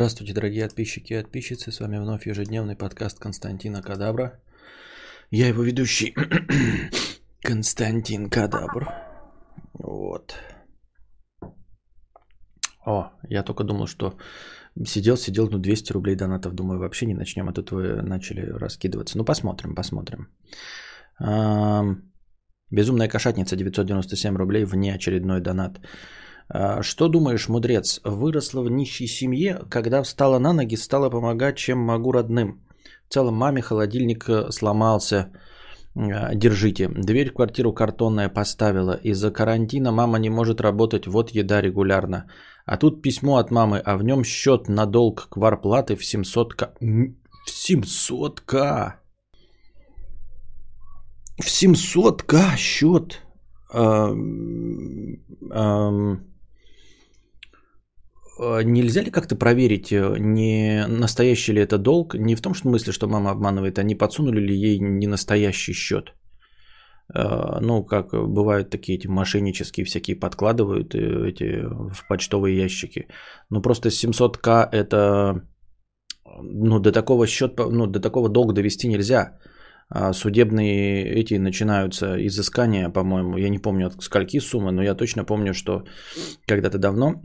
Здравствуйте, дорогие подписчики и подписчицы. С вами вновь ежедневный подкаст Константина Кадабра. Я его ведущий Константин Кадабр. Вот. О, я только думал, что сидел, ну 200 рублей донатов. Думаю, вообще не начнем, а тут вы начали раскидываться. Ну, посмотрим. Безумная кошатница, 997 рублей, внеочередной донат. Что думаешь, мудрец? Выросла в нищей семье, когда встала на ноги, стала помогать, чем могу родным. В целом маме холодильник сломался, держите. Дверь в квартиру картонная поставила. Из-за карантина мама не может работать, вот еда регулярно. А тут письмо от мамы, а в нем счет на долг кварплаты в 700к. В 700к! В 700к счет! Нельзя ли как-то проверить, не настоящий ли это долг? Не в том смысле, что мама обманывает, а не подсунули ли ей не настоящий счет? Ну, как бывают такие эти мошеннические всякие подкладывают эти в почтовые ящики. Ну, просто 700к это... Ну, до такого счета, ну, до такого долга довести нельзя. Судебные эти начинаются изыскания, по-моему. Я не помню, от скольки суммы, но я точно помню, что когда-то давно...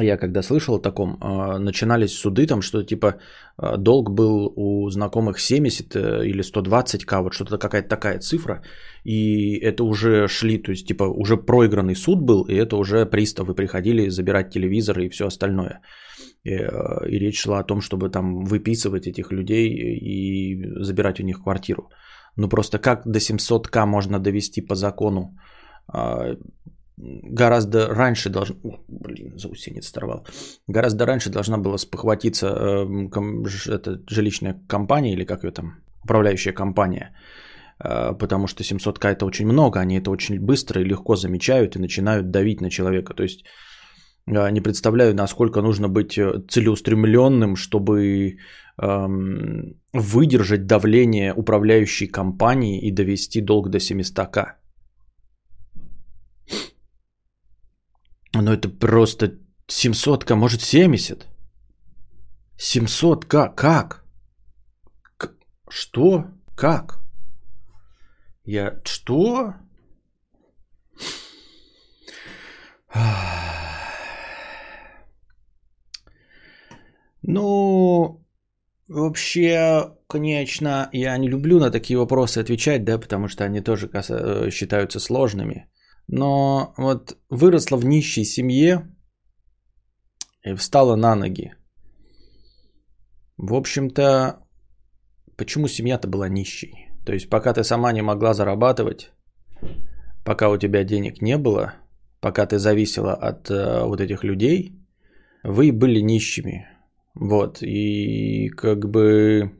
Я когда слышал о таком, начинались суды, там что-то типа долг был у знакомых 70 или 120к, вот что-то какая-то такая цифра, и это уже шли, то есть типа уже проигранный суд был, и это уже приставы приходили забирать телевизоры и все остальное. И речь шла о том, чтобы там выписывать этих людей и забирать у них квартиру. Ну просто как до 700к можно довести по закону? Гораздо раньше должна... Блин, заусенец оторвал. Гораздо раньше должна была спохватиться эта жилищная компания, или как ее там, управляющая компания. Потому что 700к это очень много, они это очень быстро и легко замечают и начинают давить на человека. То есть не представляю, насколько нужно быть целеустремленным, чтобы выдержать давление управляющей компании и довести долг до 700к. Ну это просто 700к, может 70? 700к, как? Что? Как? Я... Что? Ну, вообще, конечно, я не люблю на такие вопросы отвечать, да, потому что они тоже считаются сложными. Но вот выросла в нищей семье и встала на ноги. В общем-то, почему семья-то была нищей? То есть, пока ты сама не могла зарабатывать, пока у тебя денег не было, пока ты зависела от вот этих людей, вы были нищими. Вот, и как бы...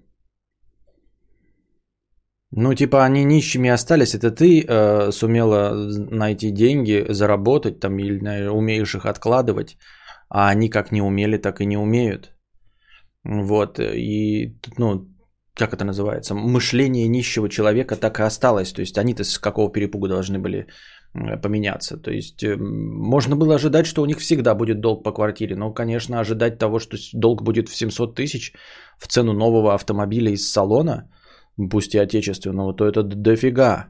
Ну, типа, они нищими остались, это ты сумела найти деньги, заработать, там, или умеешь их откладывать, а они как не умели, так и не умеют. Вот, и, ну, как это называется, мышление нищего человека так и осталось, то есть они-то с какого перепугу должны были поменяться. То есть можно было ожидать, что у них всегда будет долг по квартире, но, конечно, ожидать того, что долг будет в 700 тысяч в цену нового автомобиля из салона, пусть и отечественного, то это дофига.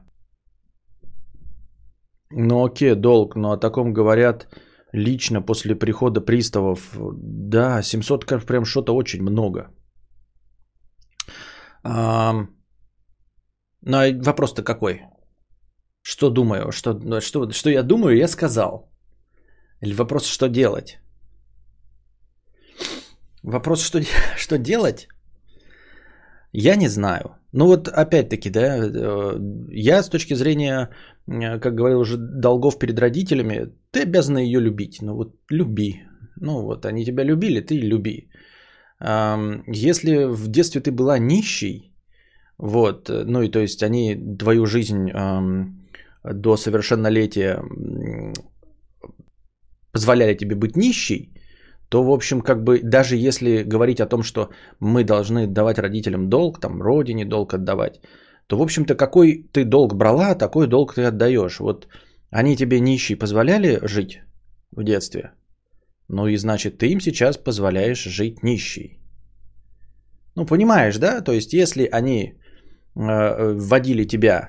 Ну окей, долг, но о таком говорят лично после прихода приставов. Да, 700к прям что-то очень много. Но вопрос-то какой? Что думаю? Что я думаю, я сказал. Или вопрос, что делать? Вопрос, что делать? Я не знаю. Ну вот опять-таки, да, я с точки зрения, как говорил уже, долгов перед родителями, ты обязана ее любить. Ну вот люби. Ну вот они тебя любили, ты люби. Если в детстве ты была нищей, вот, ну и то есть они твою жизнь до совершеннолетия позволяли тебе быть нищей, то, в общем, как бы даже если говорить о том, что мы должны давать родителям долг, там, родине долг отдавать, то, в общем-то, какой ты долг брала, такой долг ты отдаешь. Вот они тебе нищие позволяли жить в детстве? Ну и значит, ты им сейчас позволяешь жить нищий. Ну понимаешь, да? То есть, если они возили тебя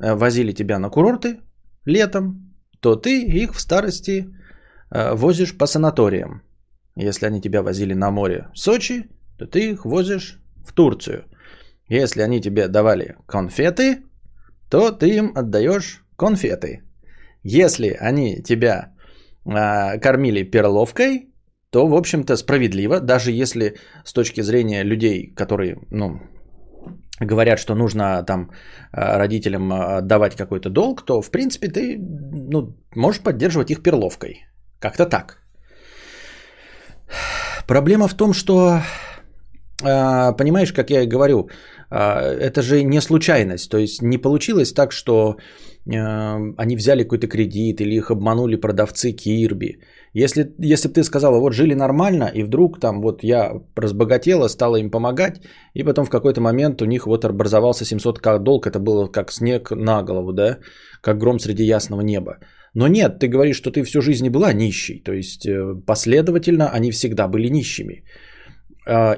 на курорты летом, то ты их в старости возишь по санаториям. Если они тебя возили на море в Сочи, то ты их возишь в Турцию. Если они тебе давали конфеты, то ты им отдаешь конфеты. Если они тебя кормили перловкой, то, в общем-то, справедливо, даже если с точки зрения людей, которые, ну, говорят, что нужно там родителям давать какой-то долг, то, в принципе, ты, ну, можешь поддерживать их перловкой. Как-то так. Проблема в том, что, понимаешь, как я и говорю, это же не случайность. То есть не получилось так, что они взяли какой-то кредит или их обманули продавцы Кирби. Если бы ты сказала, вот жили нормально, и вдруг там вот я разбогатела, стала им помогать, и потом в какой-то момент у них вот образовался 700 000 долг, это было как снег на голову, да, как гром среди ясного неба. Но нет, ты говоришь, что ты всю жизнь была нищей, то есть последовательно они всегда были нищими.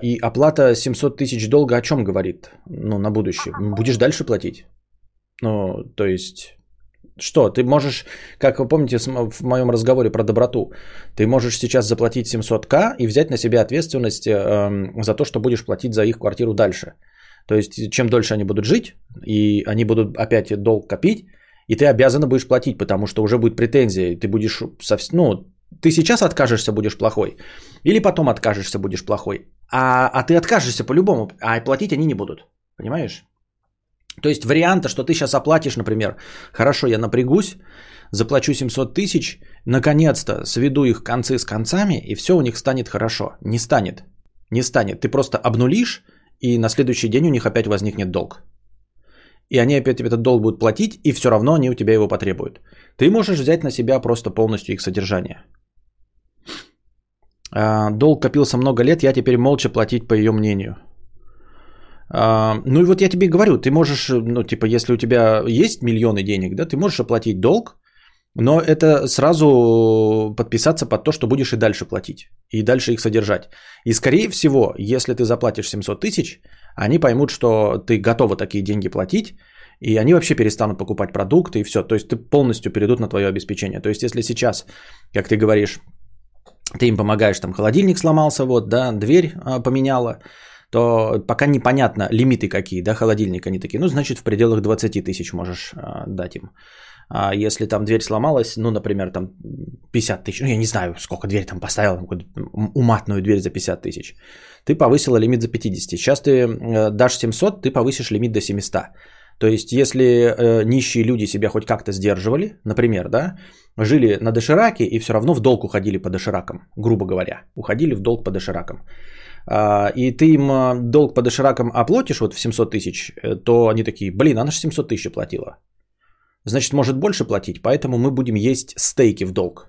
И оплата 700 000 долга о чем говорит? Ну, на будущее. Будешь дальше платить? Ну, то есть, что? Ты можешь, как вы помните в моем разговоре про доброту, ты можешь сейчас заплатить 700 000 и взять на себя ответственность за то, что будешь платить за их квартиру дальше. То есть, чем дольше они будут жить, и они будут опять долг копить, и ты обязана будешь платить, потому что уже будет претензия, и ты будешь совсем... Ну, ты сейчас откажешься, будешь плохой, или потом откажешься, будешь плохой, а ты откажешься по-любому, а платить они не будут, понимаешь? То есть варианта, что ты сейчас оплатишь, например, хорошо, я напрягусь, заплачу 700 000, наконец-то сведу их концы с концами, и все у них станет хорошо. Не станет, не станет. Ты просто обнулишь, и на следующий день у них опять возникнет долг. И они опять тебе этот долг будут платить, и все равно они у тебя его потребуют. Ты можешь взять на себя просто полностью их содержание. Долг копился много лет, я теперь молча платить по ее мнению. Ну и вот я тебе говорю, ты можешь, ну типа, если у тебя есть миллионы денег, да, ты можешь оплатить долг, но это сразу подписаться под то, что будешь и дальше платить, и дальше их содержать. И скорее всего, если ты заплатишь 700 000, они поймут, что ты готова такие деньги платить, и они вообще перестанут покупать продукты, и все. То есть ты полностью перейдут на твое обеспечение. То есть если сейчас, как ты говоришь, ты им помогаешь, там холодильник сломался, вот, да, дверь поменяла, то пока непонятно лимиты какие, да, холодильника они такие, ну, значит, в пределах 20 000 можешь дать им. А если там дверь сломалась, ну, например, там 50 000, ну, я не знаю, сколько дверь там поставила, уматную дверь за 50 000, ты повысила лимит за 50. Сейчас ты дашь 700, ты повысишь лимит до 700. То есть, если нищие люди себя хоть как-то сдерживали, например, да, жили на дошираке и все равно в долг уходили по доширакам, грубо говоря, уходили в долг по доширакам. И ты им долг по доширакам оплатишь вот в 700 000, то они такие, блин, она же 700 000 платила. Значит, может больше платить, поэтому мы будем есть стейки в долг.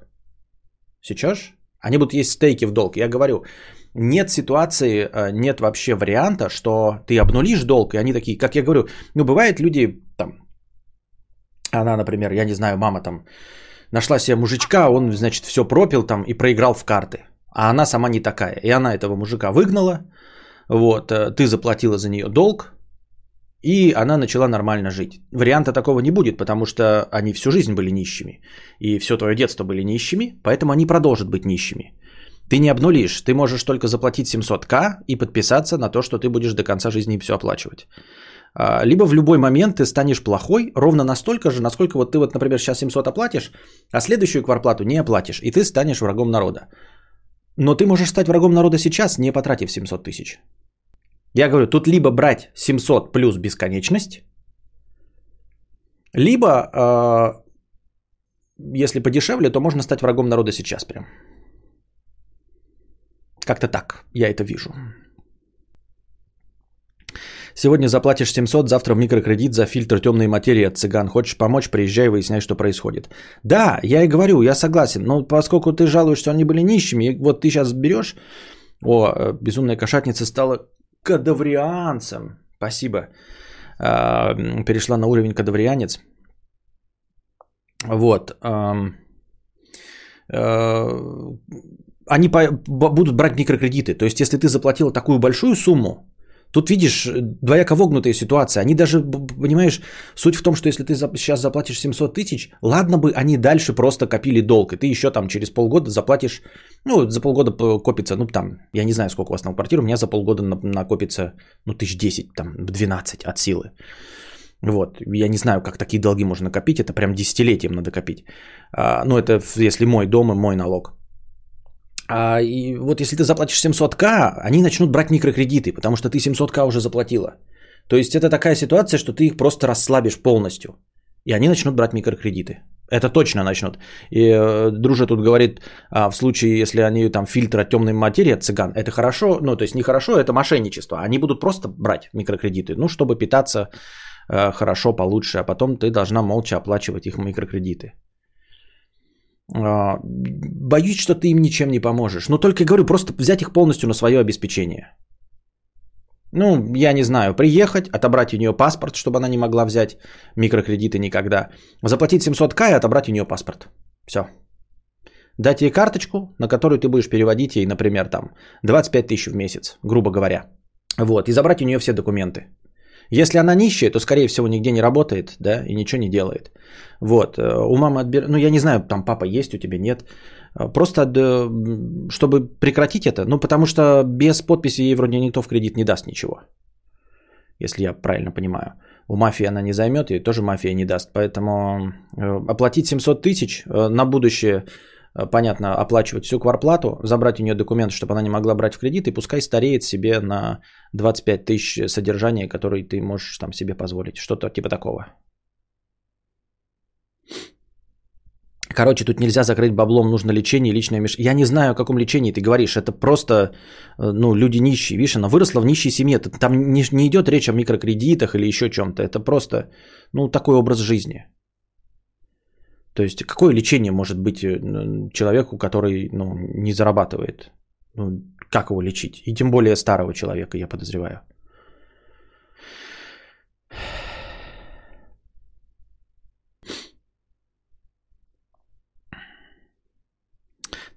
Сейчас? Они будут есть стейки в долг. Я говорю, нет ситуации, нет вообще варианта, что ты обнулишь долг, и они такие, как я говорю, ну, бывает люди, там, она, например, я не знаю, мама там нашла себе мужичка, он, значит, все пропил там и проиграл в карты. А она сама не такая. И она этого мужика выгнала, вот, ты заплатила за нее долг, и она начала нормально жить. Варианта такого не будет, потому что они всю жизнь были нищими. И все твое детство были нищими, поэтому они продолжат быть нищими. Ты не обнулишь, ты можешь только заплатить 700 000 и подписаться на то, что ты будешь до конца жизни все оплачивать. Либо в любой момент ты станешь плохой ровно настолько же, насколько вот ты, вот, например, сейчас 700 оплатишь, а следующую кварплату не оплатишь, и ты станешь врагом народа. Но ты можешь стать врагом народа сейчас, не потратив 700 000. Я говорю, тут либо брать 700 плюс бесконечность, либо, если подешевле, то можно стать врагом народа сейчас прям. Как-то так, я это вижу. Сегодня заплатишь 700, завтра в микрокредит за фильтр темной материи от цыган. Хочешь помочь, приезжай, выясняй, что происходит. Да, я и говорю, я согласен. Но поскольку ты жалуешься, они были нищими, вот ты сейчас берешь... О, безумная кошатница стала кадаврианцем. Спасибо. Перешла на уровень кадаврианец. Вот. они будут брать микрокредиты. То есть, если ты заплатила такую большую сумму, тут, видишь, двояко вогнутая ситуация. Они даже, понимаешь, суть в том, что если ты сейчас заплатишь 700 тысяч, ладно бы они дальше просто копили долг, и ты еще там через полгода заплатишь, ну, за полгода копится, ну, там, я не знаю, сколько у вас там квартир, у меня за полгода накопится, ну, 1010, там, 12 от силы. Вот, я не знаю, как такие долги можно копить, это прям десятилетием надо копить. Ну, это если мой дом и мой налог. И вот если ты заплатишь 700к, они начнут брать микрокредиты, потому что ты 700к уже заплатила. То есть это такая ситуация, что ты их просто расслабишь полностью. И они начнут брать микрокредиты. Это точно начнут. И дружа тут говорит, в случае, если они там фильтр от темной материи от цыган, это хорошо, ну то есть нехорошо, это мошенничество. Они будут просто брать микрокредиты, ну чтобы питаться хорошо, получше, а потом ты должна молча оплачивать их микрокредиты. Боюсь, что ты им ничем не поможешь. Но только говорю, просто взять их полностью на свое обеспечение. Ну, я не знаю, приехать, отобрать у нее паспорт, чтобы она не могла взять микрокредиты никогда. Заплатить 700к и отобрать у нее паспорт. Все. Дать ей карточку, на которую ты будешь переводить ей, например, там 25 тысяч в месяц, грубо говоря. Вот, и забрать у нее все документы. Если она нищая, то, скорее всего, нигде не работает, да, и ничего не делает. Вот, у мамы отбирать, ну, я не знаю, там папа есть, у тебя нет. Просто, чтобы прекратить это, ну, потому что без подписи ей вроде никто в кредит не даст ничего. Если я правильно понимаю. У мафии она не займет, ей тоже мафия не даст. Поэтому оплатить 700 тысяч на будущее, понятно, оплачивать всю кварплату, забрать у нее документ, чтобы она не могла брать в кредит, и пускай стареет себе на 25 тысяч содержания, которые ты можешь там себе позволить. Что-то типа такого. Короче, тут нельзя закрыть баблом, нужно лечение, личное вмешательство. Я не знаю, о каком лечении ты говоришь. Это просто, ну, люди нищие. Видишь, она выросла в нищей семье. Там не идет речь о микрокредитах или еще чем-то. Это просто, ну, такой образ жизни. То есть, какое лечение может быть человеку, который, ну, не зарабатывает? Ну, как его лечить? И тем более старого человека, я подозреваю.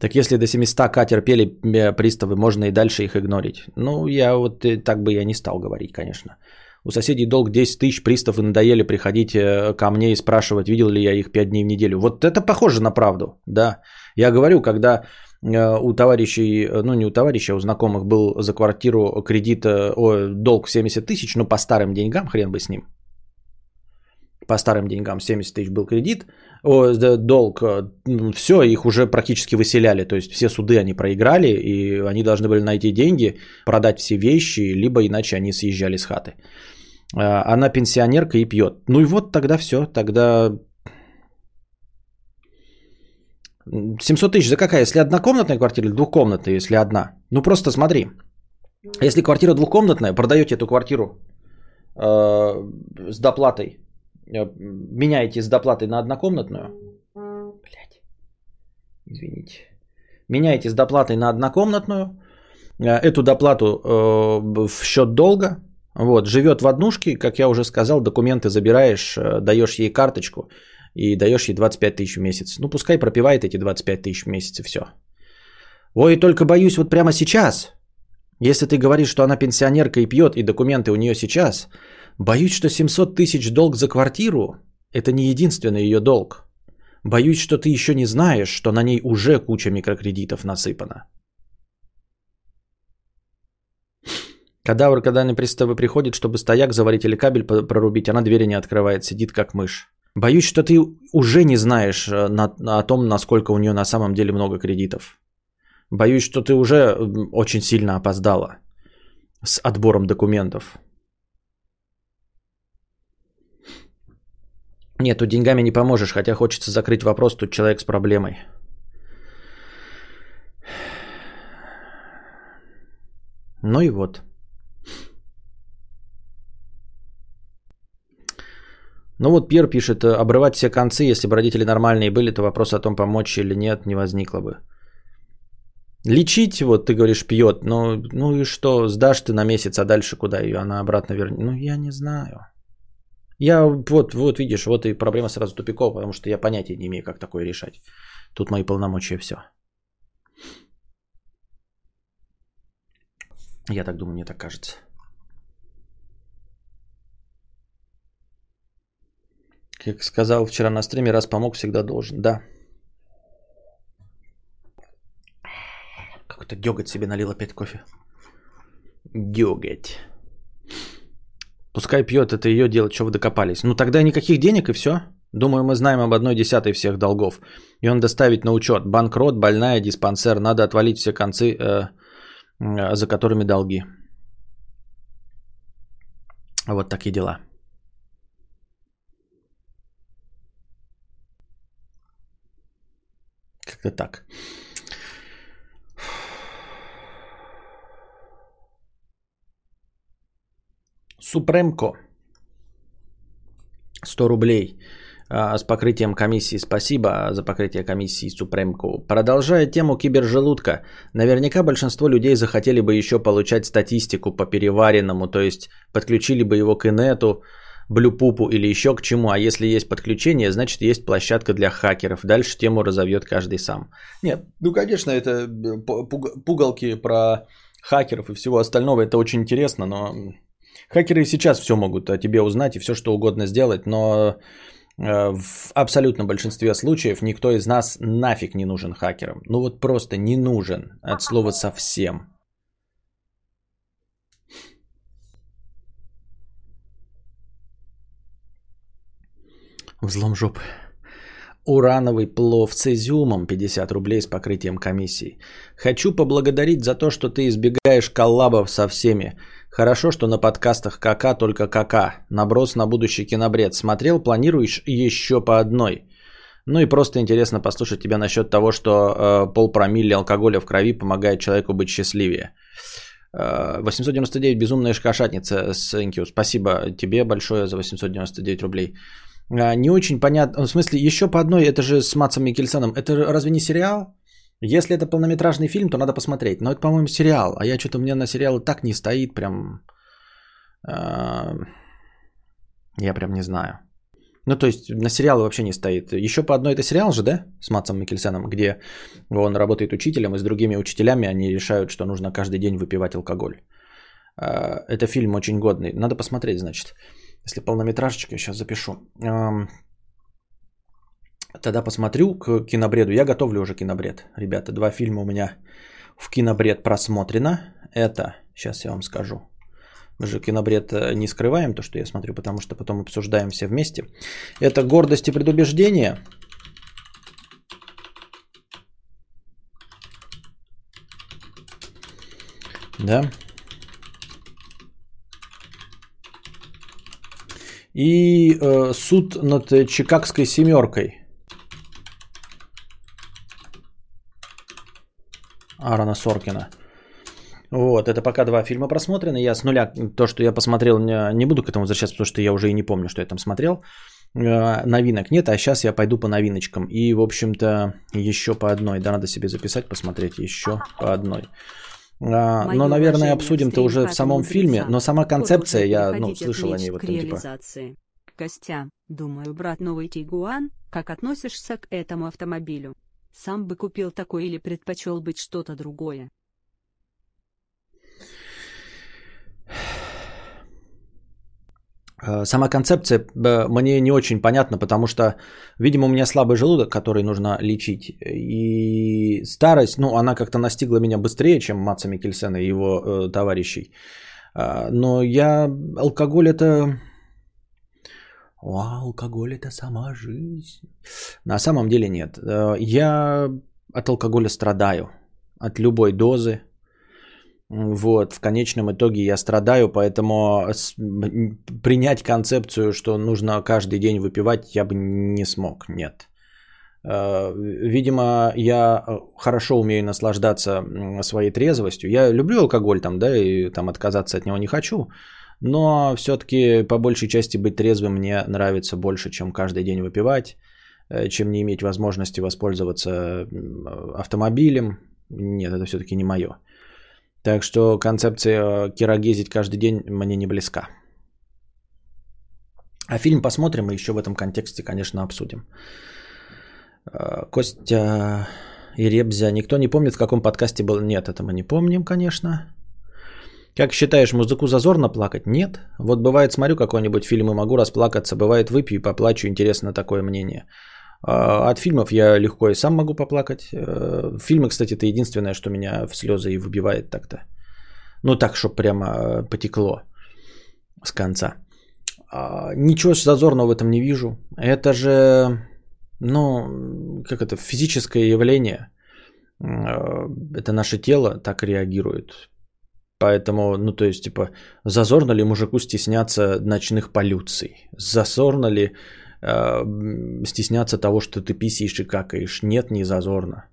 Так если до 700к терпели приставы, можно и дальше их игнорить. Ну, я вот так бы я не стал говорить, конечно. У соседей долг 10 тысяч, приставы надоели приходить ко мне и спрашивать, видел ли я их 5 дней в неделю. Вот это похоже на правду, да. Я говорю, когда у товарищей, ну не у товарища, а у знакомых был за квартиру кредит, долг в 70 тысяч, ну по старым деньгам, хрен бы с ним. По старым деньгам 70 тысяч был кредит, долг, все, их уже практически выселяли. То есть все суды они проиграли, и они должны были найти деньги, продать все вещи, либо иначе они съезжали с хаты. Она пенсионерка и пьет. Ну и вот тогда все, тогда 700 тысяч за какая? Если однокомнатная квартира или двухкомнатная, если одна? Ну просто смотри, если квартира двухкомнатная, продаете эту квартиру с доплатой, меняете с доплатой на однокомнатную. Блядь. Извините. Меняете с доплатой на однокомнатную. Эту доплату в счет долга. Вот, живет в однушке, как я уже сказал, документы забираешь, даешь ей карточку и даешь ей 25 тысяч в месяц. Ну, пускай пропивает эти 25 тысяч в месяц и все. Ой, только боюсь, вот прямо сейчас, если ты говоришь, что она пенсионерка и пьет, и документы у нее сейчас, боюсь, что 700 тысяч долг за квартиру – это не единственный ее долг. Боюсь, что ты еще не знаешь, что на ней уже куча микрокредитов насыпана. Кадавр, когда на приставы приходит, чтобы стояк заварить или кабель прорубить, она двери не открывает, сидит как мышь. Боюсь, что ты уже не знаешь о том, насколько у нее на самом деле много кредитов. Боюсь, что ты уже очень сильно опоздала с отбором документов. Нет, тут деньгами не поможешь, хотя хочется закрыть вопрос, тут человек с проблемой. Ну и вот. Ну вот Пьер пишет, обрывать все концы, если бы родители нормальные были, то вопрос о том, помочь или нет, не возникло бы. Лечить, вот ты говоришь, пьет, ну и что, сдашь ты на месяц, а дальше куда ее, она обратно вернет? Ну я не знаю. Я вот видишь, вот и проблема сразу тупикова, потому что я понятия не имею, как такое решать. Тут мои полномочия все. Я так думаю, мне так кажется. Как сказал вчера на стриме, раз помог, всегда должен. Да. Какой-то дёготь себе налил опять кофе. Дёготь. Пускай пьет, это ее дело, чего вы докопались. Ну тогда никаких денег и все. Думаю, мы знаем об 1/10 всех долгов. И он доставить на учет. Банкрот, больная, диспансер. Надо отвалить все концы, за которыми долги. Вот такие дела. Как-то так. Супремко. 100 рублей с покрытием комиссии. Спасибо за покрытие комиссии, Супремко. Продолжая тему кибержелудка. Наверняка большинство людей захотели бы еще получать статистику по переваренному. То есть подключили бы его к инету, блюпупу или еще к чему. А если есть подключение, значит есть площадка для хакеров. Дальше тему разовьет каждый сам. Нет, ну конечно, это пугалки про хакеров и всего остального. Это очень интересно, но... Хакеры сейчас все могут о тебе узнать и все, что угодно сделать, но в абсолютном большинстве случаев никто из нас нафиг не нужен хакерам. Ну вот просто не нужен, от слова совсем. Взлом жопы. Урановый плов с изюмом, 50 рублей с покрытием комиссии. Хочу поблагодарить за то, что ты избегаешь коллабов со всеми. Хорошо, что на подкастах КК только КК. Наброс на будущий кинобред. Смотрел, планируешь еще по одной. Ну и просто интересно послушать тебя насчет того, что 0,5 промилле алкоголя в крови помогает человеку быть счастливее. 899 «Безумная кошатница», сэнкью. Спасибо тебе большое за 899 рублей. Не очень понятно, в смысле, еще по одной, это же с Мадсом Миккельсеном, это разве не сериал? Если это полнометражный фильм, то надо посмотреть, но это, по-моему, сериал, а я что-то, мне на сериалы так не стоит, прям, я прям не знаю. Ну, то есть, на сериалы вообще не стоит. Еще по одной это сериал же, да, с Мадсом Миккельсеном, где он работает учителем, и с другими учителями они решают, что нужно каждый день выпивать алкоголь. Это фильм очень годный, надо посмотреть, значит. Если полнометражечка, я сейчас запишу. Тогда посмотрю к кинобреду. Я готовлю уже кинобред. Ребята, 2 фильма у меня в кинобред просмотрено. Это, сейчас я вам скажу. Мы же кинобред не скрываем, то, что я смотрю, потому что потом обсуждаем все вместе. Это «Гордость и предубеждение». Да. И суд над Чикагской семеркой. Аарона Соркина. Вот, это пока 2 фильма просмотрены. Я с нуля то, что я посмотрел, не буду к этому возвращаться, потому что я уже и не помню, что я там смотрел. Новинок нет, а сейчас я пойду по новиночкам. И, в общем-то, еще по одной. Да, надо себе записать, посмотреть еще по одной. Но, наверное, обсудим-то уже в самом фильме, но сама концепция, я слышал о ней вот там, типа. Костя, думаю, брат, новый Tiguan, как относишься к этому автомобилю? Сам бы купил такой или предпочел быть что-то другое? Сама концепция мне не очень понятна, потому что, видимо, у меня слабый желудок, который нужно лечить. И старость, ну, она как-то настигла меня быстрее, чем Мадса Миккельсена и его товарищей. Но я... Алкоголь это... О, алкоголь это сама жизнь. На самом деле нет. Я от алкоголя страдаю. От любой дозы. Вот, в конечном итоге я страдаю, поэтому принять концепцию, что нужно каждый день выпивать, я бы не смог, нет. Видимо, я хорошо умею наслаждаться своей трезвостью. Я люблю алкоголь там, да, и там отказаться от него не хочу, но все-таки по большей части быть трезвым мне нравится больше, чем каждый день выпивать, чем не иметь возможности воспользоваться автомобилем. Нет, это все-таки не мое. Так что концепция кирогизить каждый день мне не близка. А фильм посмотрим и еще в этом контексте, конечно, обсудим. Костя и Ребзя. Никто не помнит, в каком подкасте был... Нет, это мы не помним, конечно. Как считаешь, музыку зазорно плакать? Нет. Вот бывает, смотрю какой-нибудь фильм и могу расплакаться, бывает выпью и поплачу, интересно такое мнение. От фильмов я легко и сам могу поплакать. Фильмы, кстати, это единственное, что меня в слезы и выбивает так-то. Ну так, чтобы прямо потекло с конца. Ничего зазорного в этом не вижу. Это же, ну, как это, физическое явление. Это наше тело так реагирует. Поэтому, ну, то есть, типа, зазорно ли мужику стесняться ночных полюций? Зазорно ли стесняться того, что ты писишь и какаешь? Нет, не зазорно.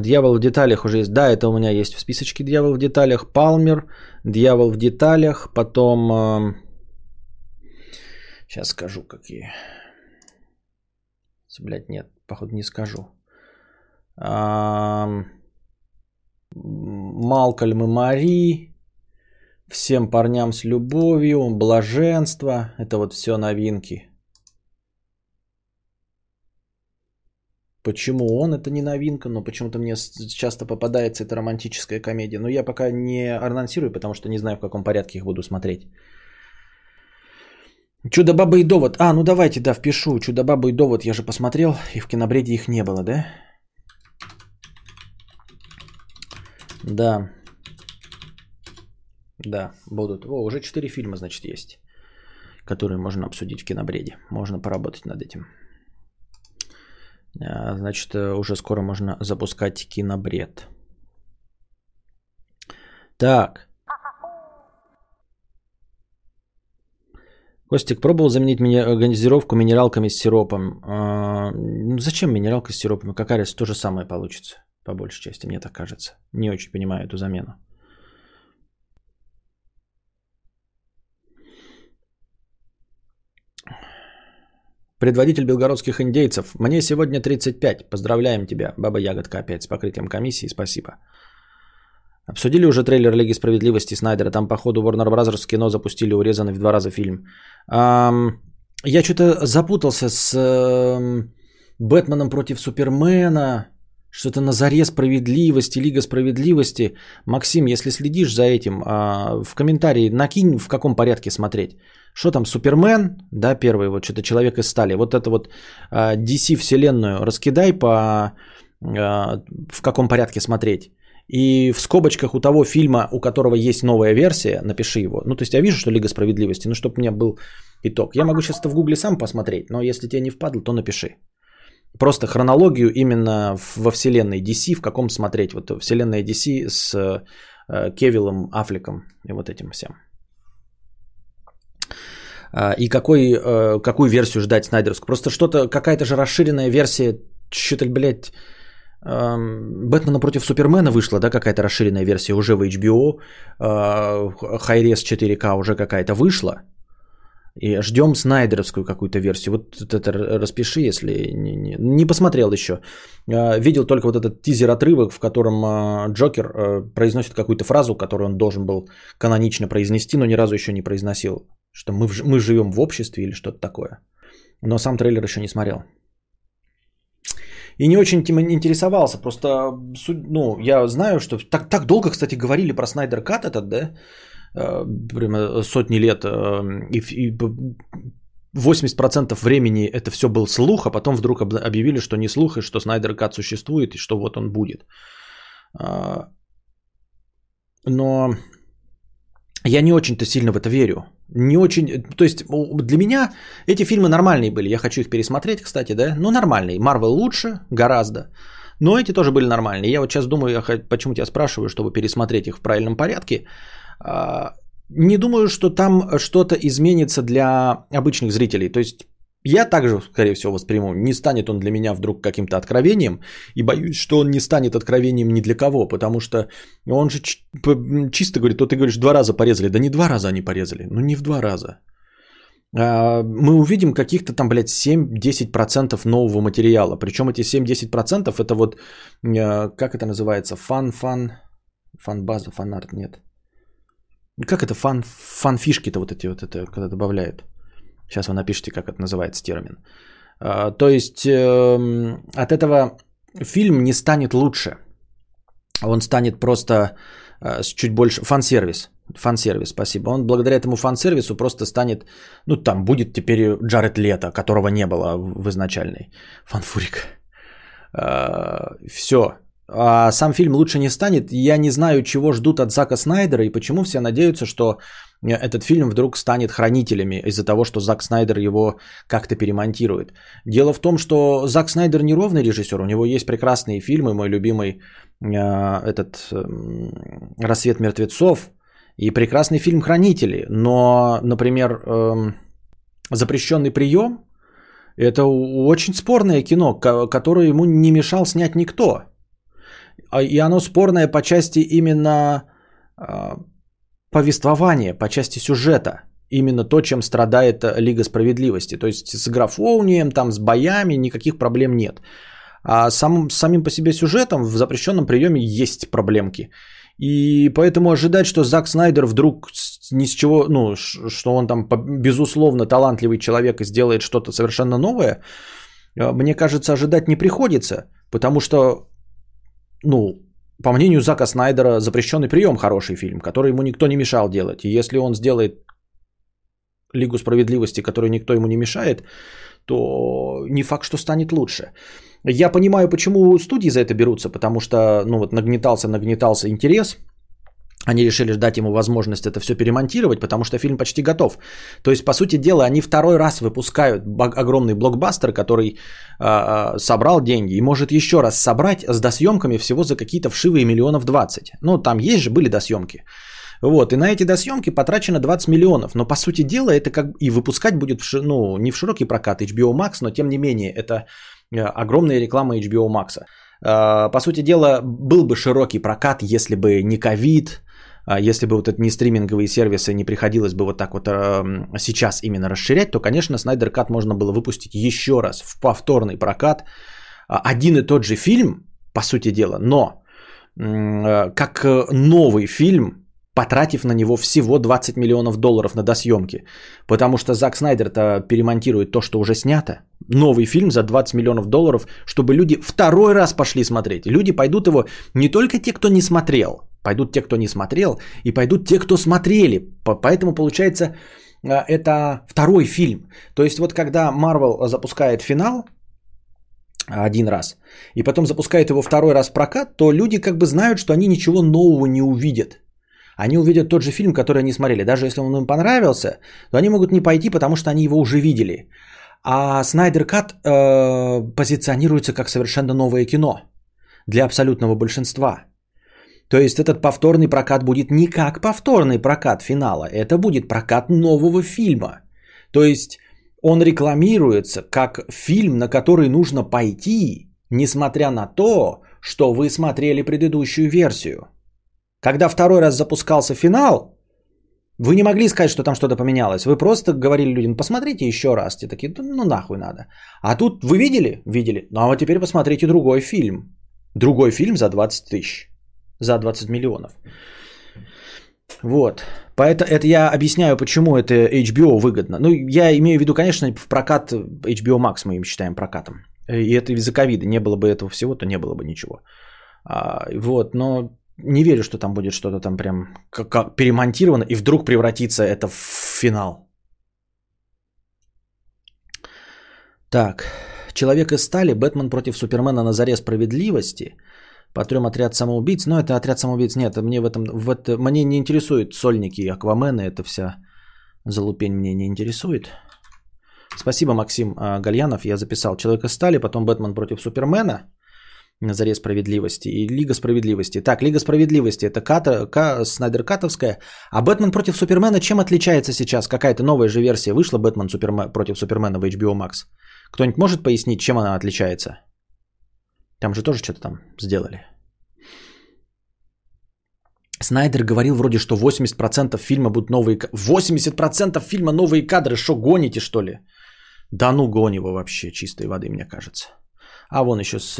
Дьявол в деталях уже есть. Да, это у меня есть в списочке Дьявол в деталях. Палмер, Дьявол в деталях. Потом, сейчас скажу, какие. Блядь, нет, походу не скажу. Малкольм и Мари, Всем парням с любовью, Блаженство, это вот все новинки. Почему он? Это не новинка, но почему-то мне часто попадается эта романтическая комедия. Но я пока не анонсирую, потому что не знаю, в каком порядке их буду смотреть. Чудо-баба и довод. А, ну давайте, да, впишу. Чудо-баба и довод я же посмотрел, и в кинобреде их не было, да? Да. Да, будут. О, уже 4 фильма, значит, есть, которые можно обсудить в кинобреде. Можно поработать над этим. Значит, уже скоро можно запускать кинобред. Так. Костик, пробовал заменить газировку минералками с сиропом? Ну, зачем минералка с сиропом? Как арес, то же самое получится, по большей части, мне так кажется. Не очень понимаю эту замену. Предводитель белгородских индейцев. Мне сегодня 35. Поздравляем тебя, баба-ягодка, опять с покрытием комиссии. Спасибо. Обсудили уже трейлер «Лиги справедливости» Снайдера? Там, походу, Warner Brothers в кино запустили урезанный в 2 раза фильм. Я что-то запутался с «Бэтменом против Супермена». Что-то на заре справедливости, Лига справедливости. Максим, если следишь за этим, в комментарии накинь, в каком порядке смотреть. Что там, Супермен, да, первый, вот что-то «Человек из стали». Вот это вот DC-вселенную раскидай по в каком порядке смотреть. И в скобочках у того фильма, у которого есть новая версия, напиши его. Ну, то есть я вижу, что Лига справедливости, ну, чтобы у меня был итог. Я могу сейчас это в Гугле сам посмотреть, но если тебе не впадло, то напиши. Просто хронологию именно во вселенной DC, в каком смотреть. Вот вселенная DC с Кевиллом, Аффлеком и вот этим всем. И какую версию ждать снайдеровскую. Просто что-то, какая-то же расширенная версия, что-то, блядь, Бэтмена против Супермена вышла, да, какая-то расширенная версия уже в HBO, Hi-Res 4K уже какая-то вышла, и ждем снайдеровскую какую-то версию. Вот это распиши, если не посмотрел еще. Видел только вот этот тизер-отрывок, в котором Джокер произносит какую-то фразу, которую он должен был канонично произнести, но ни разу еще не произносил, что мы живем в обществе или что-то такое. Но сам трейлер еще не смотрел. И не очень интересовался, просто, ну, я знаю, что так долго, кстати, говорили про Снайдер Кат этот, да, прямо сотни лет, и 80% времени это все был слух, а потом вдруг объявили, что не слух, и что Снайдер Кат существует, и что вот он будет. Но я не очень-то сильно в это верю. Не очень, то есть для меня эти фильмы нормальные были, я хочу их пересмотреть, кстати, да, но нормальные, Marvel лучше гораздо, но эти тоже были нормальные, я вот сейчас думаю, почему тебя спрашиваю, чтобы пересмотреть их в правильном порядке, не думаю, что там что-то изменится для обычных зрителей, то есть я также, скорее всего, восприму, не станет он для меня вдруг каким-то откровением, и боюсь, что он не станет откровением ни для кого, потому что он же чисто говорит, то ты говоришь, 2 раза порезали, да не 2 раза они порезали, ну не в 2 раза. Мы увидим каких-то там, блядь, 7-10% нового материала, причем эти 7-10% это вот, как это называется, фан-база, фан-арт, нет. Как это фан-фишки-то вот эти вот, это когда добавляют? Сейчас вы напишите, как это называется термин. То есть от этого фильм не станет лучше. Он станет просто с чуть больше... Фан-сервис. Фан-сервис, спасибо. Он благодаря этому фан-сервису просто станет... Ну, там будет теперь Джаред Лето, которого не было в изначальной. Фанфурик. Все. А сам фильм лучше не станет. Я не знаю, чего ждут от Зака Снайдера и почему все надеются, что этот фильм вдруг станет хранителями из-за того, что Зак Снайдер его как-то перемонтирует. Дело в том, что Зак Снайдер неровный режиссер. У него есть прекрасные фильмы. Мой любимый этот «Рассвет мертвецов» и прекрасный фильм «Хранители». Но, например, «Запрещенный прием» – это очень спорное кино, которое ему не мешал снять никто. И оно спорное по части именно повествования, по части сюжета. Именно то, чем страдает Лига справедливости. То есть с графонием, там, с боями никаких проблем нет. А самим по себе сюжетом в «Запрещенном приеме» есть проблемки. И поэтому ожидать, что Зак Снайдер вдруг ни с чего, ну, что он там безусловно талантливый человек и сделает что-то совершенно новое, мне кажется, ожидать не приходится. Потому что, ну, по мнению Зака Снайдера, «Запрещенный прием» – хороший фильм, который ему никто не мешал делать. И если он сделает «Лигу справедливости», которой никто ему не мешает, то не факт, что станет лучше. Я понимаю, почему студии за это берутся, потому что, ну, вот нагнетался интерес. Они решили дать ему возможность это все перемонтировать, потому что фильм почти готов. То есть, по сути дела, они второй раз выпускают огромный блокбастер, который собрал деньги и может еще раз собрать с досъемками всего за какие-то вшивые $20 миллионов. Ну, там есть же, были досъемки. Вот, и на эти досъемки потрачено $20 миллионов. Но, по сути дела, это как и выпускать будет, ну, не в широкий прокат HBO Max, но, тем не менее, это огромная реклама HBO Max. По сути дела, был бы широкий прокат, если бы не ковид, если бы вот это не стриминговые сервисы, не приходилось бы вот так вот сейчас именно расширять, то, конечно, Снайдер Кат можно было выпустить еще раз в повторный прокат. Один и тот же фильм, по сути дела, но как новый фильм, потратив на него всего $20 миллионов на досъемки. Потому что Зак Снайдер-то перемонтирует то, что уже снято. Новый фильм за $20 миллионов, чтобы люди второй раз пошли смотреть. Люди пойдут его не только те, кто не смотрел. Пойдут те, кто не смотрел, и пойдут те, кто смотрели. Поэтому, получается, это второй фильм. То есть, вот когда Marvel запускает «Финал» один раз, и потом запускает его второй раз в прокат, то люди как бы знают, что они ничего нового не увидят. Они увидят тот же фильм, который они смотрели. Даже если он им понравился, то они могут не пойти, потому что они его уже видели. А Снайдер Кат позиционируется как совершенно новое кино для абсолютного большинства. То есть этот повторный прокат будет не как повторный прокат «Финала». Это будет прокат нового фильма. То есть он рекламируется как фильм, на который нужно пойти, несмотря на то, что вы смотрели предыдущую версию. Когда второй раз запускался «Финал», вы не могли сказать, что там что-то поменялось. Вы просто говорили людям: посмотрите еще раз. Те такие: ну нахуй надо. А тут вы видели? Видели. Ну а вот теперь посмотрите другой фильм. Другой фильм за 20 тысяч. За $20 миллионов. Вот. Поэтому это я объясняю, почему это HBO выгодно. Ну, я имею в виду, конечно, в прокат HBO Max мы им считаем прокатом. И это из-за ковида. Не было бы этого всего, то не было бы ничего. Вот, но... Не верю, что там будет что-то там прям как перемонтировано, и вдруг превратится это в «Финал». Так. «Человек из стали», «Бэтмен против Супермена на заре справедливости», потом «Отряд самоубийц». Но это «Отряд самоубийц» нет, мне, мне не интересуют сольники и аквамены, это вся залупень мне не интересует. Спасибо, Максим Гальянов, я записал «Человек из стали», потом «Бэтмен против Супермена». На заре справедливости и Лига справедливости. Так, Лига справедливости это Снайдер-катовская. А Бэтмен против Супермена чем отличается сейчас? Какая-то новая же версия вышла Бэтмен против Супермена в HBO Max. Кто-нибудь может пояснить, чем она отличается? Там же тоже что-то там сделали. Снайдер говорил вроде, что 80% фильма будут новые кадры. 80% фильма новые кадры. Шо, гоните что ли? Да ну гони его вообще чистой воды, мне кажется. А вон еще с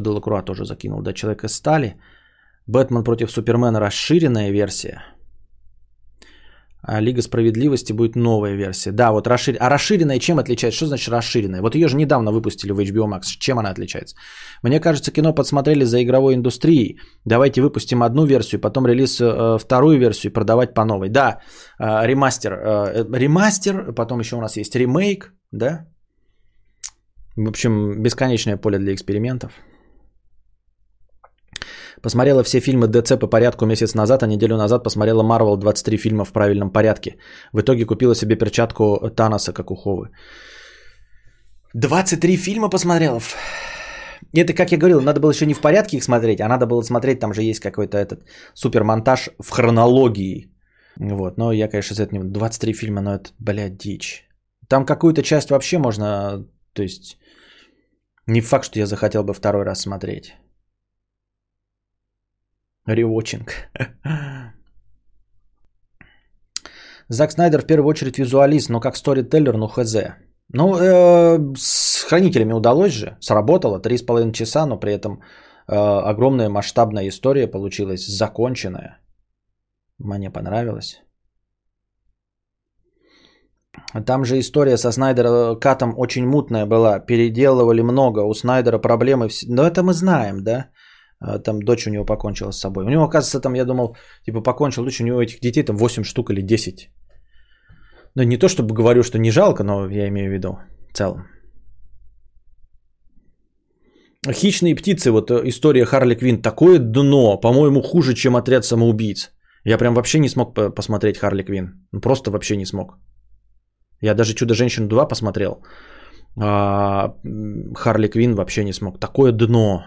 Делакруа тоже закинул. Да, «Человек из стали». «Бэтмен против Супермена» расширенная версия. А Лига справедливости будет новая версия. Да, вот расширенная. А расширенная чем отличается? Что значит расширенная? Вот ее же недавно выпустили в HBO Max. Чем она отличается? Мне кажется, кино подсмотрели за игровой индустрией. Давайте выпустим одну версию, потом релиз вторую версию и продавать по новой. Да, ремастер. Ремастер, потом еще у нас есть ремейк, да? В общем, бесконечное поле для экспериментов. Посмотрела все фильмы DC по порядку месяц назад, а неделю назад посмотрела Marvel 23 фильма в правильном порядке. В итоге купила себе перчатку Таноса, как у Ховы. 23 фильма посмотрела? Это, как я говорил, надо было еще не в порядке их смотреть, а надо было смотреть, там же есть какой-то этот супермонтаж в хронологии. Вот, но я, конечно, с этим... 23 фильма, но это, блядь, дичь. Там какую-то часть вообще можно... То есть, не факт, что я захотел бы второй раз смотреть. Ревотчинг. Зак Снайдер в первую очередь визуалист, но как сторителлер, ну хз. Ну, с хранителями удалось же, сработало, 3,5 часа, но при этом огромная масштабная история получилась, законченная. Мне понравилось. Там же история со Снайдера Катом очень мутная была, переделывали много, у Снайдера проблемы, но это мы знаем, да? Там дочь у него покончила с собой. У него, оказывается, там, я думал, типа покончил дочь, у него этих детей там 8 штук или 10. Ну, не то, чтобы говорю, что не жалко, но я имею в виду в целом. Хищные птицы, вот история Харли Квинн, такое дно, по-моему, хуже, чем Отряд самоубийц. Я прям вообще не смог посмотреть Харли Квинн, просто вообще не смог. Я даже «Чудо-женщину 2» посмотрел, а Харли Квинн вообще не смог. Такое дно.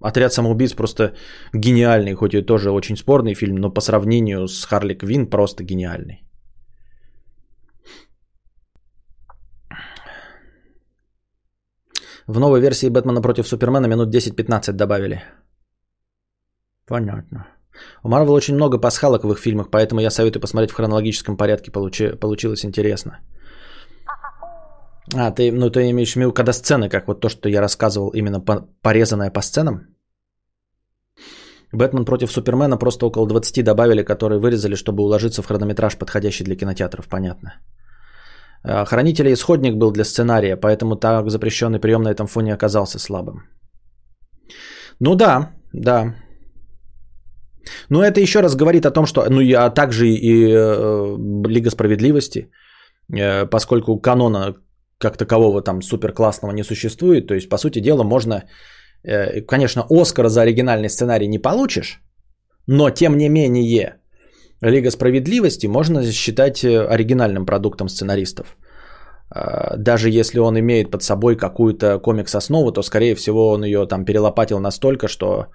«Отряд самоубийц» просто гениальный, хоть и тоже очень спорный фильм, но по сравнению с Харли Квинн просто гениальный. В новой версии «Бэтмена против Супермена» минут 10-15 добавили. Понятно. У Marvel очень много пасхалок в их фильмах, поэтому я советую посмотреть в хронологическом порядке, получилось интересно. А, ты, ну, ты имеешь в виду, когда сцены, как вот то, что я рассказывал, именно порезанное по сценам? «Бэтмен против Супермена» просто около 20 добавили, которые вырезали, чтобы уложиться в хронометраж, подходящий для кинотеатров, понятно. «Хранители» исходник был для сценария, поэтому так запрещенный прием на этом фоне оказался слабым. Ну да, да. Но это еще раз говорит о том, что... Ну, а также и «Лига справедливости», поскольку канона как такового там суперклассного не существует, то есть, по сути дела, можно... Конечно, Оскара за оригинальный сценарий не получишь, но, тем не менее, «Лига справедливости» можно считать оригинальным продуктом сценаристов. Даже если он имеет под собой какую-то комикс-основу, то, скорее всего, он ее там перелопатил настолько, что...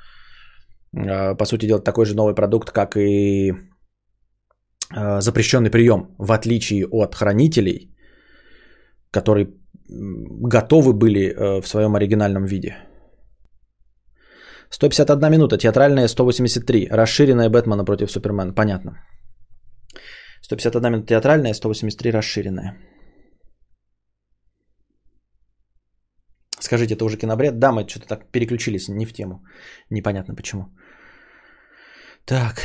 По сути дела, такой же новый продукт, как и «Запрещенный прием», в отличие от «Хранителей», которые готовы были в своем оригинальном виде. 151 минута, театральная 183, расширенная «Бэтмена против Супермена», понятно. 151 минута театральная, 183 расширенная. Скажите, это уже кинобред? Да, мы что-то так переключились, не в тему. Непонятно почему. Так.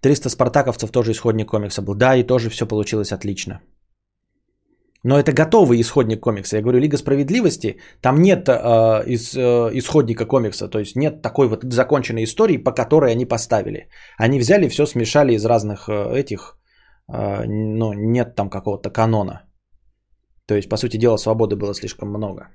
300 спартаковцев тоже исходник комикса был. Да, и тоже все получилось отлично. Но это готовый исходник комикса. Я говорю, «Лига справедливости», там нет исходника комикса. То есть нет такой вот законченной истории, по которой они поставили. Они взяли, все смешали из разных этих... Ну, нет там какого-то канона. То есть, по сути дела, свободы было слишком много.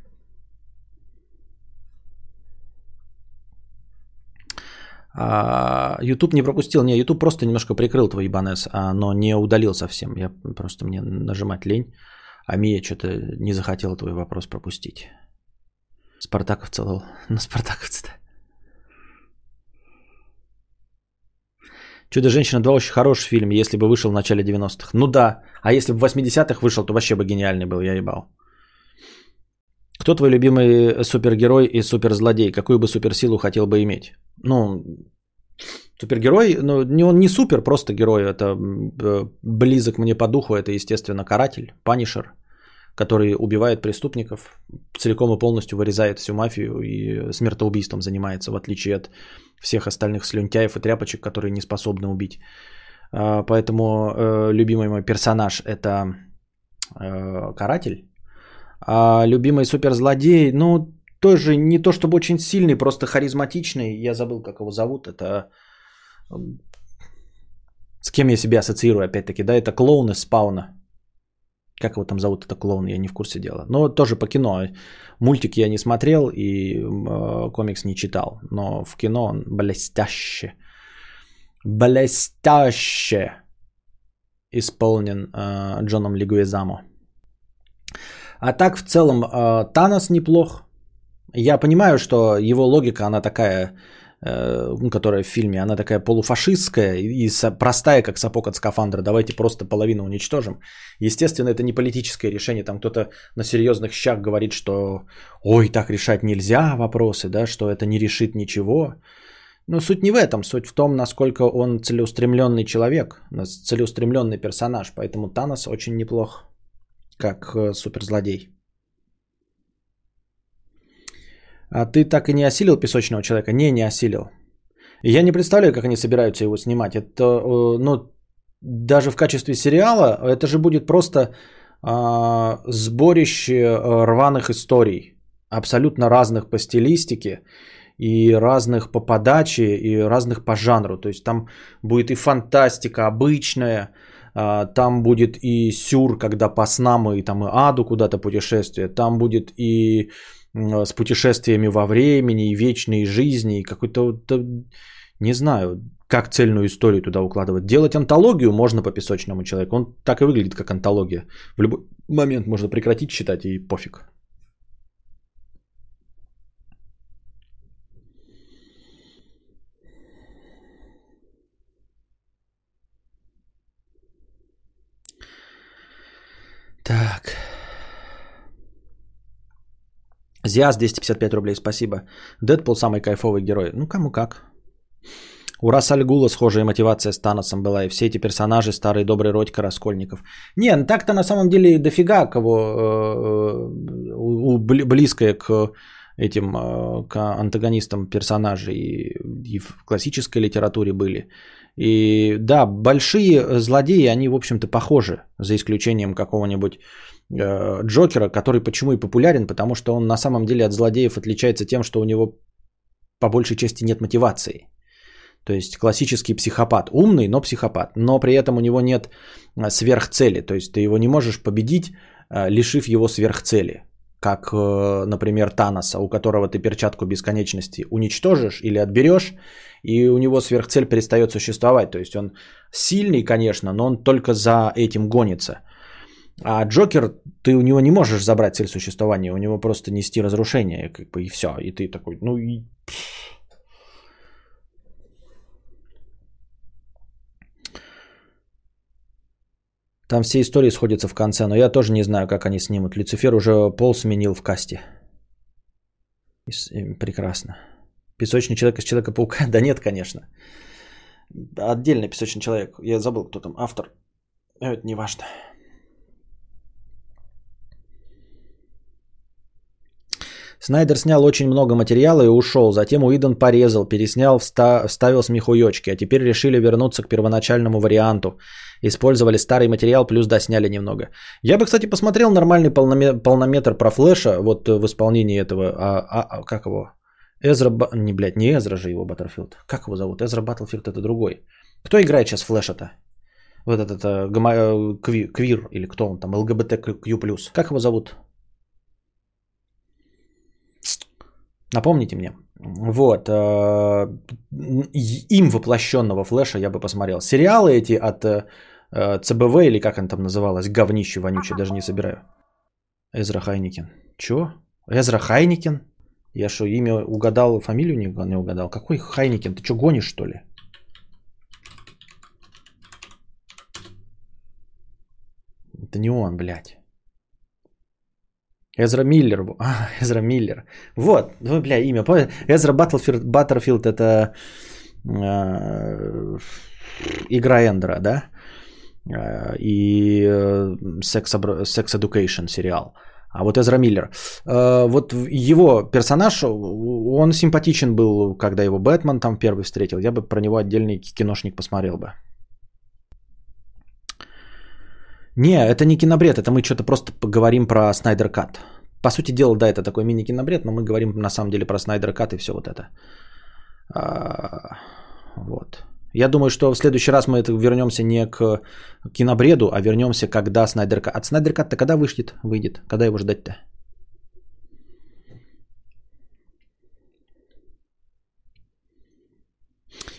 YouTube не пропустил. Не, YouTube просто немножко прикрыл твой ебанес, но не удалил совсем. Я просто, мне нажимать лень. А Мия что-то не захотела твой вопрос пропустить. Спартаковца лол. На спартаковца-то. «Чудо-женщина 2» очень хороший фильм, если бы вышел в начале 90-х. Ну да. А если бы в 80-х вышел, то вообще бы гениальный был, я ебал. Кто твой любимый супергерой и суперзлодей? Какую бы суперсилу хотел бы иметь? Ну, супергерой, ну, он не супер, просто герой. Это близок мне по духу. Это, естественно, каратель, панишер, который убивает преступников, целиком и полностью вырезает всю мафию и смертоубийством занимается, в отличие от всех остальных слюнтяев и тряпочек, которые не способны убить. Поэтому любимый мой персонаж это каратель. А любимый суперзлодей, ну, тоже не то чтобы очень сильный, просто харизматичный. Я забыл, как его зовут. Это с кем я себя ассоциирую, опять-таки, да, это клоун из Спауна. Как его там зовут, это клоун, я не в курсе дела. Но тоже по кино. Мультик я не смотрел и комикс не читал. Но в кино он блестяще. Блестяще исполнен Джоном Легуизамо. А так, в целом, Танос неплох. Я понимаю, что его логика, она такая, которая в фильме, она такая полуфашистская и простая, как сапог от скафандра. Давайте просто половину уничтожим. Естественно, это не политическое решение. Там кто-то на серьезных щах говорит, что ой, так решать нельзя вопросы, да, что это не решит ничего. Но суть не в этом. Суть в том, насколько он целеустремленный человек, целеустремленный персонаж. Поэтому Танос очень неплох как суперзлодей. А ты так и не осилил Песочного человека? Не, не осилил. Я не представляю, как они собираются его снимать. Это, ну, даже в качестве сериала, это же будет просто сборище рваных историй. Абсолютно разных по стилистике, и разных по подаче, и разных по жанру. То есть там будет и фантастика обычная, там будет и сюр, когда по снам и там и аду куда-то путешествие, там будет и с путешествиями во времени, и вечной жизни, и какой-то, не знаю, как цельную историю туда укладывать. Делать антологию можно по Песочному человеку, он так и выглядит как антология. В любой момент можно прекратить читать и пофиг. Так. Зиас, 255 рублей, спасибо. Дэдпул самый кайфовый герой. Ну, кому как. У Расальгула схожая мотивация с Таносом была. И все эти персонажи, старый добрый Родька, Раскольников. Не, ну так-то на самом деле дофига кого близкое к этим к антагонистам персонажей и в классической литературе были. И да, большие злодеи, они, в общем-то, похожи, за исключением какого-нибудь Джокера, который почему и популярен, потому что он на самом деле от злодеев отличается тем, что у него по большей части нет мотивации. То есть классический психопат, умный, но психопат, но при этом у него нет сверхцели, то есть ты его не можешь победить, лишив его сверхцели. Как, например, Таноса, у которого ты перчатку бесконечности уничтожишь или отберешь, и у него сверхцель перестает существовать. То есть он сильный, конечно, но он только за этим гонится. А Джокер, ты у него не можешь забрать цель существования, у него просто нести разрушение, как бы, и все. И ты такой, ну и... Там все истории сходятся в конце, но я тоже не знаю, как они снимут. Люцифер уже пол сменил в касте. Прекрасно. Песочный человек из Человека-паука? Да нет, конечно. Отдельно Песочный человек. Я забыл, кто там автор. Это не важно. Снайдер снял очень много материала и ушел. Затем Уидон порезал, переснял, вставил смехуёчки. А теперь решили вернуться к первоначальному варианту. Использовали старый материал, плюс досняли немного. Я бы, кстати, посмотрел нормальный полнометр про Флэша. Вот в исполнении этого... как его? Эзра... Не, блядь, не Эзра же его Баттерфилд. Как его зовут? Эзра Баттерфилд это другой. Кто играет сейчас Флэша-то? Вот этот Квир или кто он там? ЛГБТК+. Как его зовут? Напомните мне. Вот. Им воплощенного Флэша я бы посмотрел. Сериалы эти от ЦБВ, или как он там называлось, говнище вонючее, даже не собираю. Эзра Хайникин. Чё? Эзра Хайникин? Я что, имя угадал, фамилию не угадал? Какой Хайникин? Ты чё, гонишь, что ли? Это не он, блядь. Эзра Миллер. А, Эзра Миллер. Вот, ну, бля, имя. Эзра Баттерфилд это игра Эндера, да? И Sex Education сериал. А вот Эзра Миллер. Вот его персонаж, он симпатичен был, когда его Бэтмен там первый встретил. Я бы про него отдельный киношник посмотрел бы. Не, это не кинобред, это мы что-то просто поговорим про Снайдер Кат. По сути дела, да, это такой мини-кинобред, но мы говорим на самом деле про Снайдер Кат и все вот это. Вот. Я думаю, что в следующий раз мы вернемся не к кинобреду, а вернемся, когда Снайдер Кат. От Снайдер Кат-то когда выйдет? Когда его ждать-то?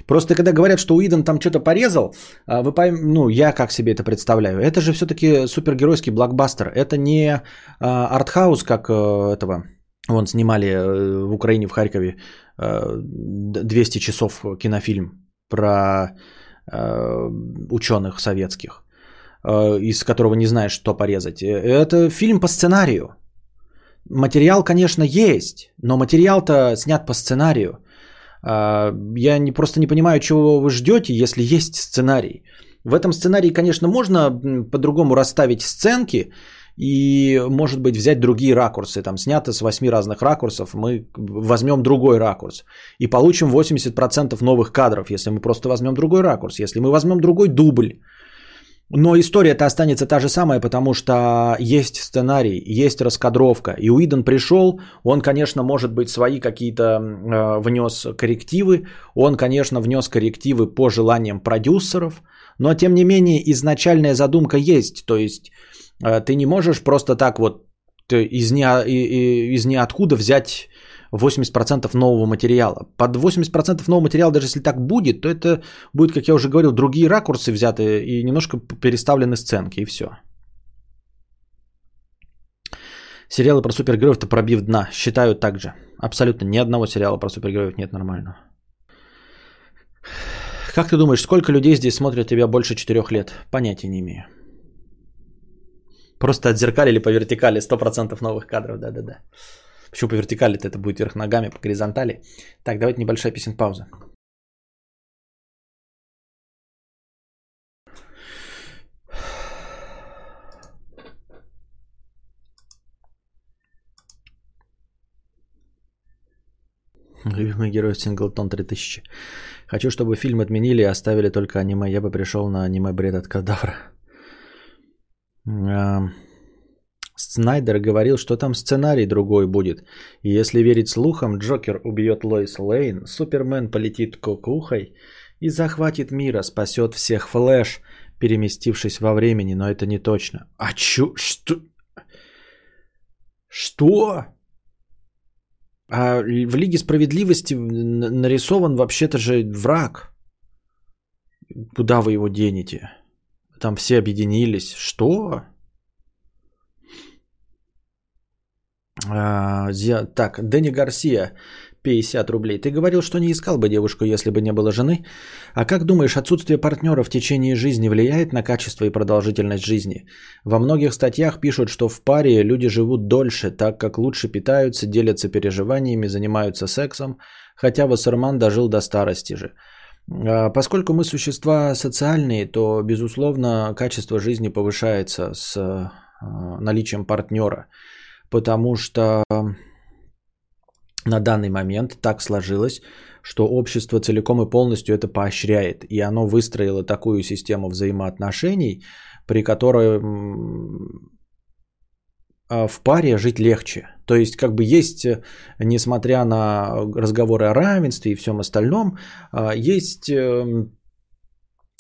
Просто когда говорят, что Уидон там что-то порезал, вы поймете, ну, я как себе это представляю. Это же все-таки супергеройский блокбастер. Это не артхаус, как этого. Вон снимали в Украине, в Харькове 200 часов кинофильм про ученых советских, из которого не знаешь, что порезать. Это фильм по сценарию. Материал, конечно, есть, но материал-то снят по сценарию. Я просто не понимаю, чего вы ждете, если есть сценарий. В этом сценарии, конечно, можно по-другому расставить сценки и, может быть, взять другие ракурсы. Там снято с 8 разных ракурсов, мы возьмем другой ракурс и получим 80% новых кадров, если мы просто возьмем другой ракурс, если мы возьмем другой дубль. Но история-то останется та же самая, потому что есть сценарий, есть раскадровка. И Уидон пришел, он, конечно, может быть, свои какие-то внес коррективы. Он, конечно, внес коррективы по желаниям продюсеров. Но, тем не менее, изначальная задумка есть. То есть ты не можешь просто так вот из ниоткуда взять 80% нового материала. Под 80% нового материала, даже если так будет, то это будет, как я уже говорил, другие ракурсы взяты и немножко переставлены сценки, и все. Сериалы про супергероев-то пробив дна. Считаю так же. Абсолютно ни одного сериала про супергероев нет нормального. Как ты думаешь, сколько людей здесь смотрят тебя больше 4 лет? Понятия не имею. Просто отзеркалили по вертикали 100% новых кадров, да-да-да. Почему по вертикали-то это будет вверх ногами, по горизонтали? Так, давайте небольшая песен-пауза. Любимый герой Синглтон 3000. Хочу, чтобы фильм отменили и оставили только аниме. Я бы пришел на аниме-бред от Кадавра. Снайдер говорил, что там сценарий другой будет. И если верить слухам, Джокер убьет Лоис Лейн, Супермен полетит кукухой и захватит мира, спасет всех Флэш, переместившись во времени, но это не точно. А чё? Что? Что? А в Лиге справедливости нарисован вообще-то же враг. Куда вы его денете? Там все объединились. Что? Так, Дэнни Гарсия, 50 рублей. Ты говорил, что не искал бы девушку, если бы не было жены. А как думаешь, отсутствие партнера в течение жизни влияет на качество и продолжительность жизни? Во многих статьях пишут, что в паре люди живут дольше, так как лучше питаются, делятся переживаниями, занимаются сексом, хотя Вассерман дожил до старости же. Поскольку мы существа социальные, то, безусловно, качество жизни повышается с наличием партнера. Потому что на данный момент так сложилось, что общество целиком и полностью это поощряет. И оно выстроило такую систему взаимоотношений, при которой в паре жить легче. То есть, как бы есть, несмотря на разговоры о равенстве и всем остальном, есть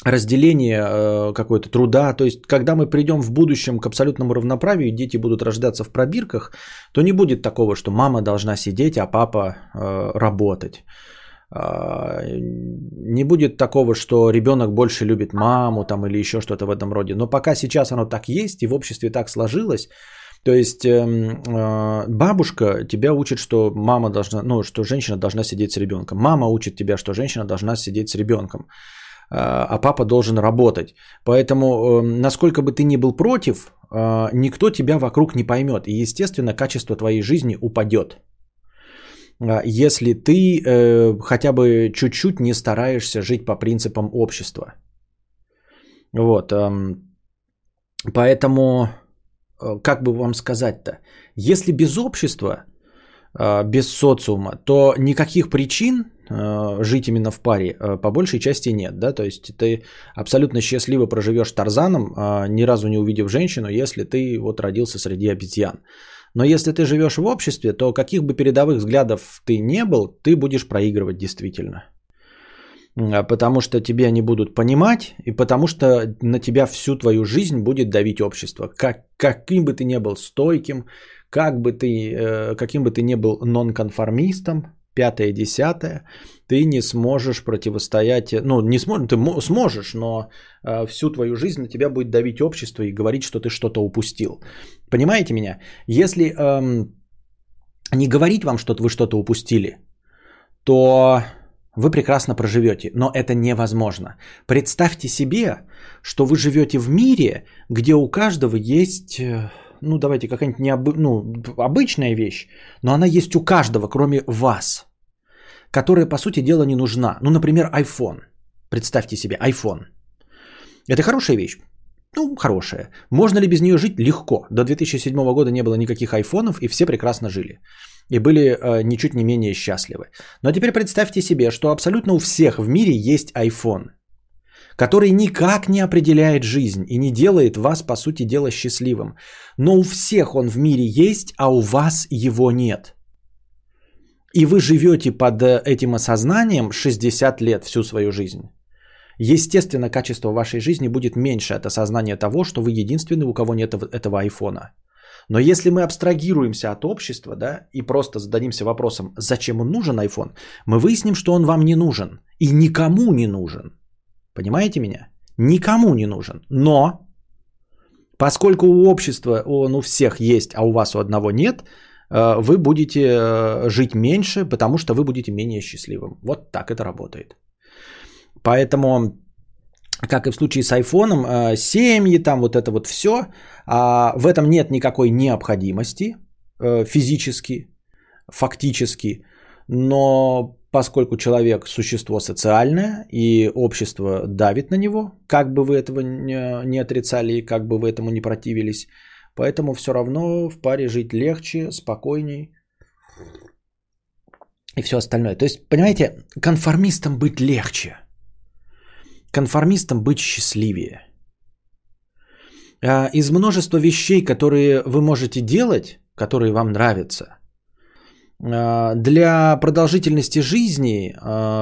разделение какой-то труда, то есть когда мы придем в будущем к абсолютному равноправию и дети будут рождаться в пробирках, то не будет такого, что мама должна сидеть, а папа работать. Не будет такого, что ребенок больше любит маму там, или еще что-то в этом роде. Но пока сейчас оно так есть и в обществе так сложилось, то есть бабушка тебя учит, что мама должна, ну, что женщина должна сидеть с ребенком. Мама учит тебя, что женщина должна сидеть с ребенком, а папа должен работать. Поэтому, насколько бы ты ни был против, никто тебя вокруг не поймет. И, естественно, качество твоей жизни упадет. Если ты хотя бы чуть-чуть не стараешься жить по принципам общества. Вот. Поэтому, как бы вам сказать-то, если без общества, без социума, то никаких причин жить именно в паре, по большей части нет, да, то есть ты абсолютно счастливо проживешь Тарзаном, ни разу не увидев женщину, если ты вот родился среди обезьян. Но если ты живешь в обществе, то каких бы передовых взглядов ты не был, ты будешь проигрывать действительно. Потому что тебя не будут понимать, и потому что на тебя всю твою жизнь будет давить общество. Каким бы ты ни был стойким, каким бы ты ни был нонконформистом, пятое, десятое, ты не сможешь противостоять, ну, не сможешь, ты сможешь, но всю твою жизнь на тебя будет давить общество и говорить, что ты что-то упустил. Понимаете меня? Если не говорить вам, что вы что-то упустили, то вы прекрасно проживете, но это невозможно. Представьте себе, что вы живете в мире, где у каждого есть, ну, давайте, какая-нибудь обычная вещь, но она есть у каждого, кроме вас, которая, по сути дела, не нужна. Ну, например, iPhone. Представьте себе iPhone. Это хорошая вещь? Ну, хорошая. Можно ли без нее жить? Легко. До 2007 года не было никаких айфонов, и все прекрасно жили. И были ничуть не менее счастливы. Но теперь представьте себе, что абсолютно у всех в мире есть iPhone, который никак не определяет жизнь и не делает вас, по сути дела, счастливым. Но у всех он в мире есть, а у вас его нет. И вы живете под этим осознанием 60 лет всю свою жизнь. Естественно, качество вашей жизни будет меньше от осознания того, что вы единственный, у кого нет этого айфона. Но если мы абстрагируемся от общества, да, и просто зададимся вопросом, зачем он нужен iPhone, мы выясним, что он вам не нужен и никому не нужен. Понимаете меня? Никому не нужен. Но поскольку у общества он у всех есть, а у вас у одного нет, вы будете жить меньше, потому что вы будете менее счастливым. Вот так это работает. Поэтому, как и в случае с айфоном, семьи, там вот это вот все, в этом нет никакой необходимости физически, фактически, но поскольку человек – существо социальное, и общество давит на него, как бы вы этого не отрицали, как бы вы этому не противились, поэтому все равно в паре жить легче, спокойней и все остальное. То есть, понимаете, конформистам быть легче. Конформистам быть счастливее. Из множества вещей, которые вы можете делать, которые вам нравятся, для продолжительности жизни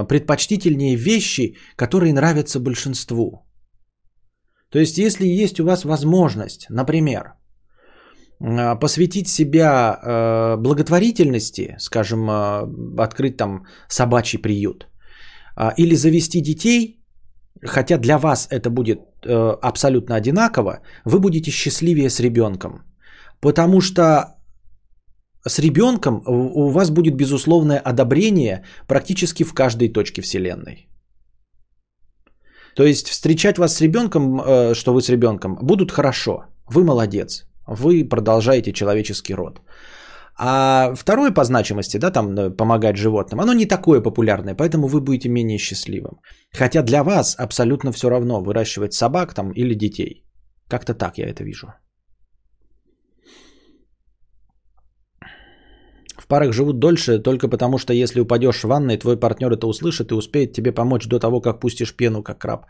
предпочтительнее вещи, которые нравятся большинству. То есть, если есть у вас возможность, например, посвятить себя благотворительности, скажем, открыть там собачий приют, или завести детей, хотя для вас это будет абсолютно одинаково, вы будете счастливее с ребенком. Потому что с ребенком у вас будет безусловное одобрение практически в каждой точке Вселенной. То есть встречать вас с ребенком, что вы с ребенком, будут хорошо. Вы молодец. Вы продолжаете человеческий род. А второе по значимости, да, там помогать животным, оно не такое популярное, поэтому вы будете менее счастливым. Хотя для вас абсолютно все равно выращивать собак там или детей. Как-то так я это вижу. В парах живут дольше только потому, что если упадешь в ванной, твой партнер это услышит и успеет тебе помочь до того, как пустишь пену, как краб.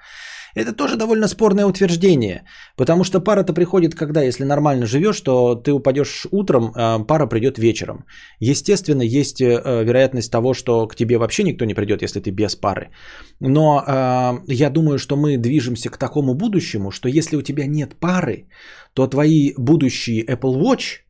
Это тоже довольно спорное утверждение, потому что пара-то приходит, когда, если нормально живешь, то ты упадешь утром, пара придет вечером. Естественно, есть вероятность того, что к тебе вообще никто не придет, если ты без пары. Но я думаю, что мы движемся к такому будущему, что если у тебя нет пары, то твои будущие Apple Watch,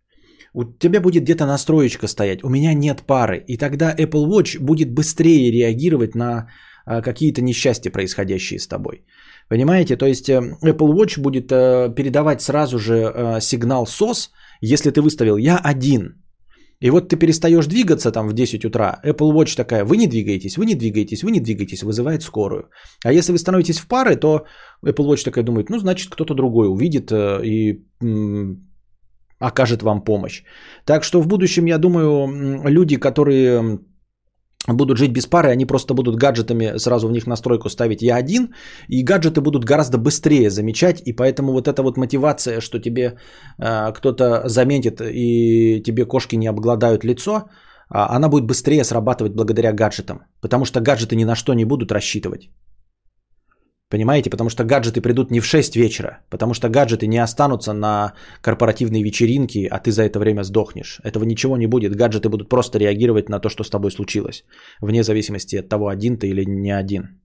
у тебя будет где-то настроечка стоять, у меня нет пары, и тогда Apple Watch будет быстрее реагировать на какие-то несчастья, происходящие с тобой. Понимаете? То есть Apple Watch будет передавать сразу же сигнал SOS, если ты выставил «я один». И вот ты перестаешь двигаться там в 10 утра, Apple Watch такая «вы не двигаетесь, вы не двигаетесь, вы не двигаетесь», вызывает скорую. А если вы становитесь в пары, то Apple Watch такая думает «ну, значит, кто-то другой увидит и окажет вам помощь». Так что в будущем, я думаю, люди, которые будут жить без пары, они просто будут гаджетами сразу в них настройку ставить «я один», и гаджеты будут гораздо быстрее замечать, и поэтому вот эта вот мотивация, что тебе кто-то заметит и тебе кошки не обгладают лицо, она будет быстрее срабатывать благодаря гаджетам. Потому что гаджеты ни на что не будут рассчитывать. Понимаете? Потому что гаджеты придут не в 6 вечера. Потому что гаджеты не останутся на корпоративной вечеринке, а ты за это время сдохнешь. Этого ничего не будет. Гаджеты будут просто реагировать на то, что с тобой случилось. Вне зависимости от того, один ты или не один.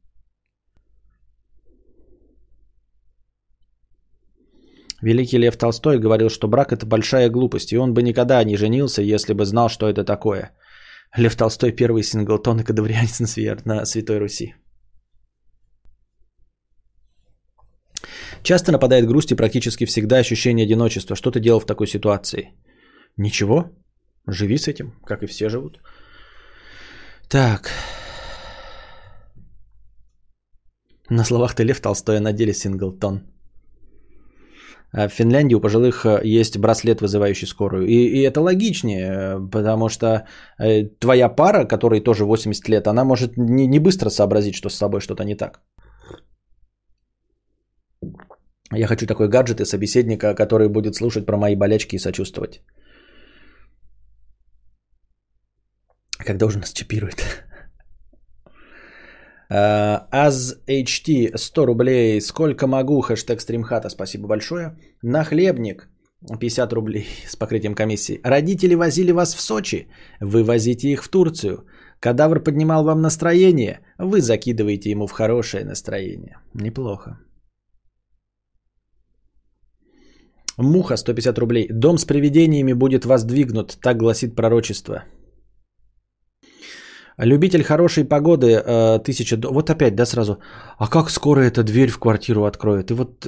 Великий Лев Толстой говорил, что брак – это большая глупость, и он бы никогда не женился, если бы знал, что это такое. Лев Толстой – первый синглтон и кадаврианец на Святой Руси. Часто нападает грусть и практически всегда ощущение одиночества. Что ты делал в такой ситуации? Ничего. Живи с этим, как и все живут. Так. На словах ты Лев Толстой, а на деле синглтон. В Финляндии у пожилых есть браслет, вызывающий скорую. И это логичнее, потому что твоя пара, которой тоже 80 лет, она может не быстро сообразить, что с собой что-то не так. Я хочу такой гаджет и собеседника, который будет слушать про мои болячки и сочувствовать. Когда уже нас чипируют? AzHT 100 рублей. Сколько могу? Хэштег стримхата. Спасибо большое. Нахлебник 50 рублей с покрытием комиссии. Родители возили вас в Сочи. Вы возите их в Турцию. Кадавр поднимал вам настроение. Вы закидываете ему в хорошее настроение. Неплохо. Муха 150 рублей. Дом с привидениями будет воздвигнут. Так гласит пророчество. Любитель хорошей погоды, 1000... Вот опять, да, сразу. А как скоро эта дверь в квартиру откроет? И вот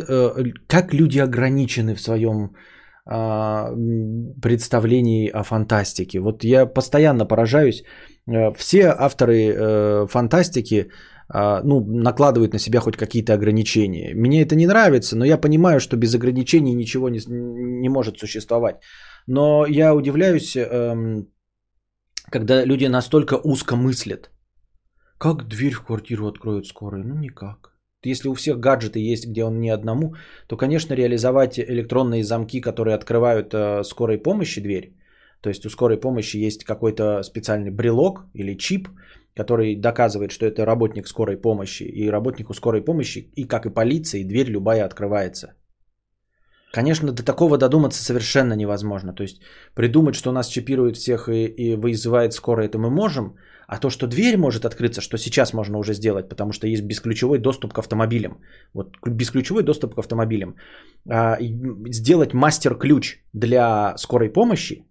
как люди ограничены в своем представлении о фантастике? Вот я постоянно поражаюсь. Все авторы фантастики накладывают на себя хоть какие-то ограничения. Мне это не нравится, но я понимаю, что без ограничений ничего не может существовать. Но я удивляюсь... Когда люди настолько узко мыслят. Как дверь в квартиру откроют скоро? Ну, никак. Если у всех гаджеты есть, где он не одному, то, конечно, реализовать электронные замки, которые открывают скорой помощи дверь. То есть у скорой помощи есть какой-то специальный брелок или чип, который доказывает, что это работник скорой помощи. И работнику скорой помощи, и как и полиции, дверь любая открывается. Конечно, до такого додуматься совершенно невозможно. То есть придумать, что нас чипируют всех и вызывает скоро, это мы можем. А то, что дверь может открыться, что сейчас можно уже сделать, потому что есть бесключевой доступ к автомобилям. Вот бесключевой доступ к автомобилям. Сделать мастер-ключ для скорой помощи,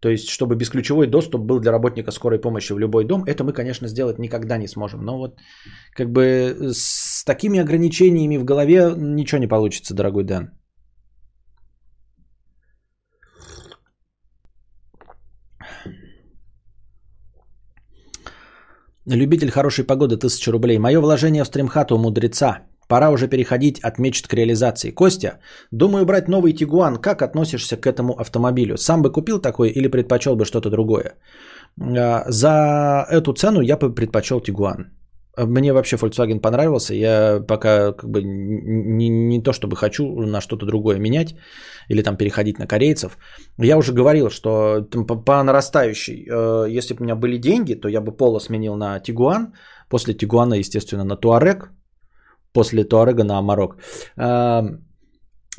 то есть чтобы бесключевой доступ был для работника скорой помощи в любой дом, это мы, конечно, сделать никогда не сможем. Но вот как бы с такими ограничениями в голове ничего не получится, дорогой Дэн. Любитель хорошей погоды, 1000 рублей. Мое вложение в стримхату у мудреца. Пора уже переходить от мечт к реализации. Костя, думаю брать новый Tiguan. Как относишься к этому автомобилю? Сам бы купил такой или предпочел бы что-то другое? За эту цену я бы предпочел Tiguan. Мне вообще Volkswagen понравился. Я пока как бы не то чтобы хочу на что-то другое менять или там переходить на корейцев. Я уже говорил, что по нарастающей, если бы у меня были деньги, то я бы Polo сменил на Tiguan. После Tiguan, естественно, на Touareg. После Touareга на Amarok.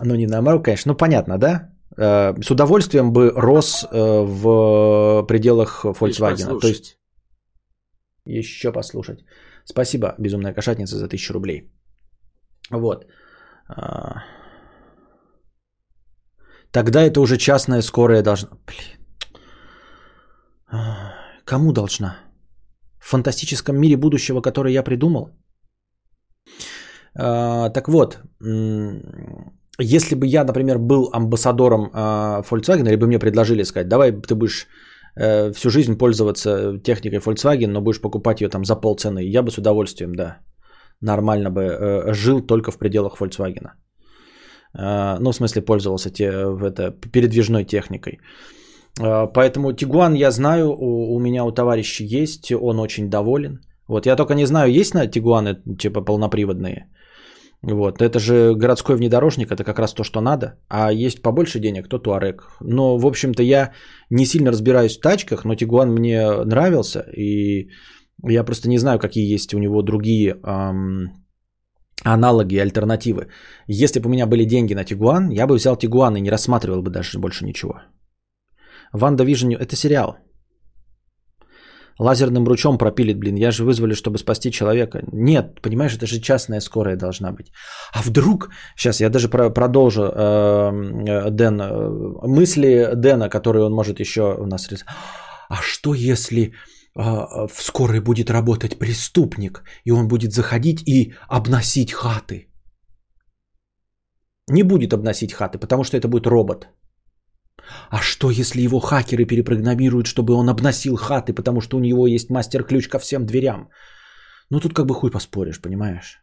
Ну, не на Amarok, конечно. Ну, понятно, да? С удовольствием бы рос в пределах Volkswagen. То есть... Еще послушать. Спасибо, безумная кошатница, за 1000 рублей. Вот. Тогда это уже частная скорая должна... Блин. Кому должна? В фантастическом мире будущего, который я придумал? Так вот, если бы я, например, был амбассадором Volkswagen, или бы мне предложили сказать, давай ты будешь всю жизнь пользоваться техникой Volkswagen, но будешь покупать ее там за полцены, я бы с удовольствием, да, нормально бы жил только в пределах Volkswagen. Ну, в смысле, пользовался передвижной техникой. Поэтому Tiguan я знаю, у меня у товарища есть, он очень доволен. Вот, я только не знаю, есть на Tiguan типа полноприводные. Вот. Это же городской внедорожник, это как раз то, что надо. А есть побольше денег, то Touareg. Но, в общем-то, я не сильно разбираюсь в тачках, но Tiguan мне нравился. И я просто не знаю, какие есть у него другие аналоги, альтернативы. Если бы у меня были деньги на Tiguan, я бы взял Tiguan и не рассматривал бы даже больше ничего. WandaVision – это сериал. Лазерным ручом пропилит, блин. Я же вызвали, чтобы спасти человека. Нет, понимаешь, это же частная скорая должна быть. А вдруг... Сейчас я даже продолжу Дэн. Мысли Дэна, которые он может еще у нас... А что если в скорой будет работать преступник, и он будет заходить и обносить хаты? Не будет обносить хаты, потому что это будет робот. А что, если его хакеры перепрограммируют, чтобы он обносил хаты, потому что у него есть мастер-ключ ко всем дверям? Ну, тут как бы хуй поспоришь, понимаешь?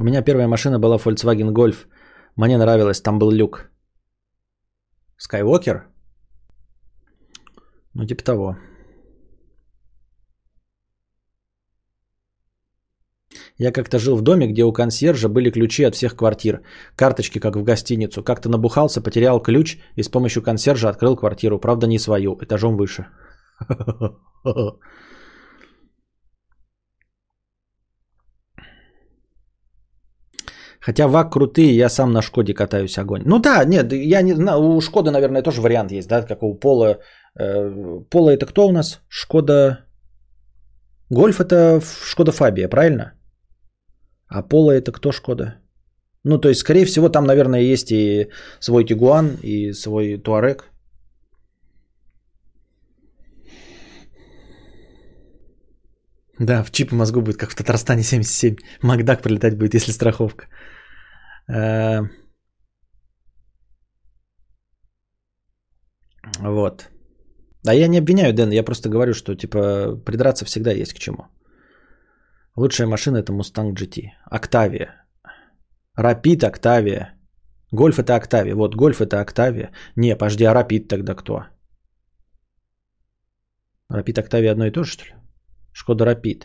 У меня первая машина была Volkswagen Golf. Мне нравилось, там был люк. Skywalker? Ну, типа того. Я как-то жил в доме, где у консьержа были ключи от всех квартир. Карточки, как в гостиницу. Как-то набухался, потерял ключ и с помощью консьержа открыл квартиру. Правда, не свою, этажом выше. Хотя ВАК крутые, я сам на Шкоде катаюсь, огонь. Ну да, нет, я не знаю, у Шкоды, наверное, тоже вариант есть, да, как у Пола. Пола это кто у нас? Шкода... Гольф это Шкода Фабия, правильно? А Polo это кто Шкода? Ну, то есть, скорее всего, там, наверное, есть и свой Tiguan, и свой Touareg. Да, в чип в мозгу будет, как в Татарстане 77. Макдак прилетать будет, если страховка. Вот. А я не обвиняю, Дэн, я просто говорю, что, типа, придраться всегда есть к чему. Лучшая машина – это Mustang GT. Octavia. Rapid, Octavia. Golf – это Octavia. Вот, Golf – это Octavia. Не, подожди, а Rapid тогда кто? Rapid, Octavia одно и то же, что ли? Шкода Rapid.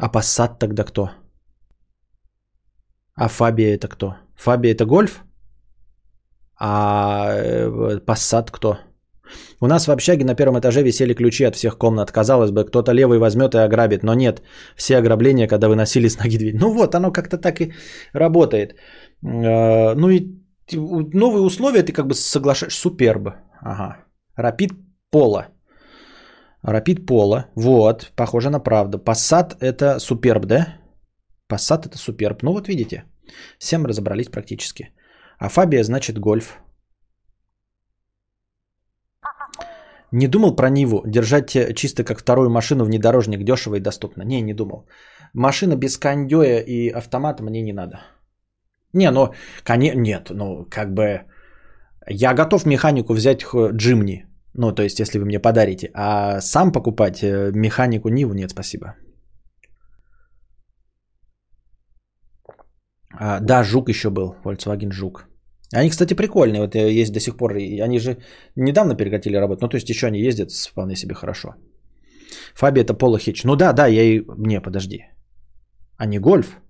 А Passat тогда кто? А Fabia это кто? Fabia это Golf? А Passat кто? У нас в общаге на первом этаже висели ключи от всех комнат. Казалось бы, кто-то левый возьмет и ограбит, но нет. Все ограбления, когда выносили с ноги дверь. Ну вот, оно как-то так и работает. Ну и новые условия ты как бы соглашаешь. Superb. Ага. Rapid Polo. Rapid Polo. Вот, похоже на правду. Passat это Superb, да? Passat это Superb. Ну вот видите, всем разобрались практически. А Фабия значит Гольф. Не думал про Ниву? Держать чисто как вторую машину внедорожник дешево и доступно. Не, не думал. Машина без кондёя и автомата мне не надо. Не, ну, нет, ну, как бы... Я готов механику взять Джимни. Ну, то есть, если вы мне подарите. А сам покупать механику Ниву нет, спасибо. А, да, Жук еще был. Volkswagen Жук. Они, кстати, прикольные, вот есть до сих пор, они же недавно прекратили работу, ну то есть еще они ездят вполне себе хорошо. Фабия это Polo Hitch, ну да, я и... Не, подожди, а не Гольф?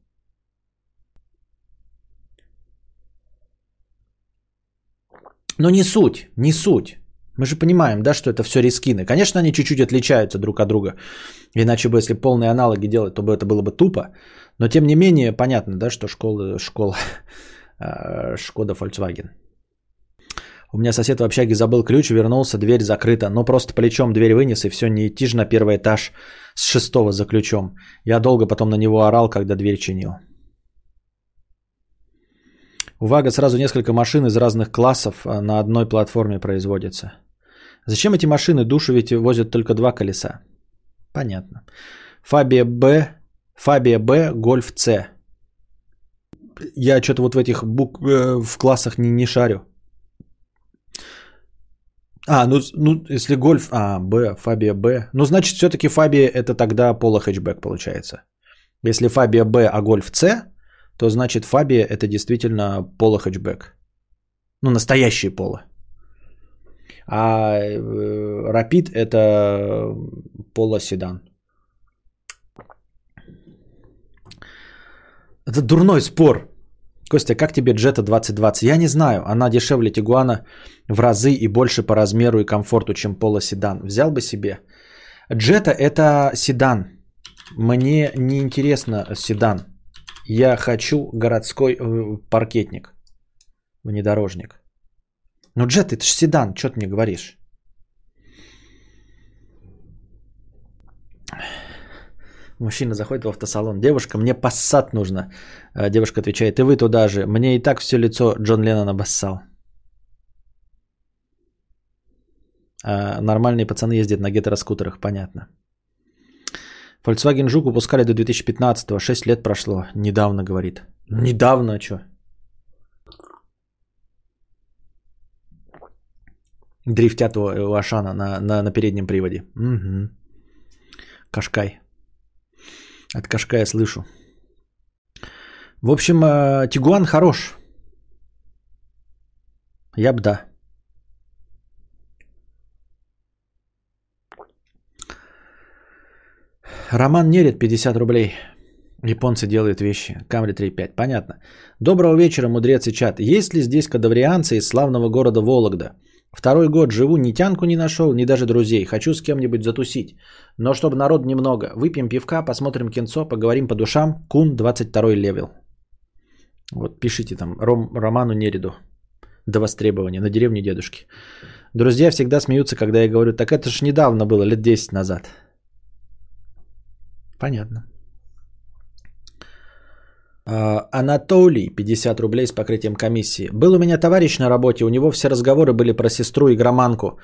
Но не суть, не суть, мы же понимаем, да, что это все рискины, конечно они чуть-чуть отличаются друг от друга, иначе бы если полные аналоги делать, то бы это было бы тупо, но тем не менее понятно, да, что школа... Шкода Volkswagen. У меня сосед в общаге забыл ключ, вернулся, дверь закрыта. Но просто плечом дверь вынес, и все, не идти же на первый этаж с шестого за ключом. Я долго потом на него орал, когда дверь чинил. У Вага сразу несколько машин из разных классов на одной платформе производится. Зачем эти машины? Душу ведь возят только два колеса. Понятно. Фабия Б, Гольф С. Я что-то вот в этих в классах не шарю. А, ну если Гольф... А, Б, Фабия Б. Ну, значит, все-таки Фабия это тогда поло-хэтчбэк получается. Если Фабия Б, а Гольф С, то значит Фабия это действительно поло-хэтчбэк. Ну, настоящие поло. А Rapid это полоседан. Это дурной спор. Костя, как тебе Jetta 2020? Я не знаю. Она дешевле Tiguan в разы и больше по размеру и комфорту, чем полоседан. Взял бы себе. Jetta это седан. Мне не интересно седан. Я хочу городской паркетник, внедорожник. Ну, Jetta, это же седан, что ты мне говоришь? Мужчина заходит в автосалон. Девушка, мне Passat нужно. Девушка отвечает, и вы туда же. Мне и так все лицо Джон Леннон обоссал. Нормальные пацаны ездят на гетероскутерах, понятно. Volkswagen Жук упускали до 2015-го. 6 лет прошло. Недавно, говорит. Недавно, а что? Дрифтят у Ашана на переднем приводе. Угу. Кашкай. От Кашкая слышу. В общем, Tiguan хорош. Я б да. Роман Нерет, 50 рублей. Японцы делают вещи. Камри 3.5. Понятно. Доброго вечера, мудрец и чат. Есть ли здесь кадаврианцы из славного города Вологда? Второй год живу, ни тянку не нашел, ни даже друзей. Хочу с кем-нибудь затусить. Но чтобы народ немного. Выпьем пивка, посмотрим кинцо, поговорим по душам. Кун, 22 левел. Вот пишите там Роману Нереду. До востребования. На деревне дедушки. Друзья всегда смеются, когда я говорю, так это ж недавно было, лет 10 назад. Понятно. Анатолий, 50 рублей с покрытием комиссии. Был у меня товарищ на работе, у него все разговоры были про сестру и громанку.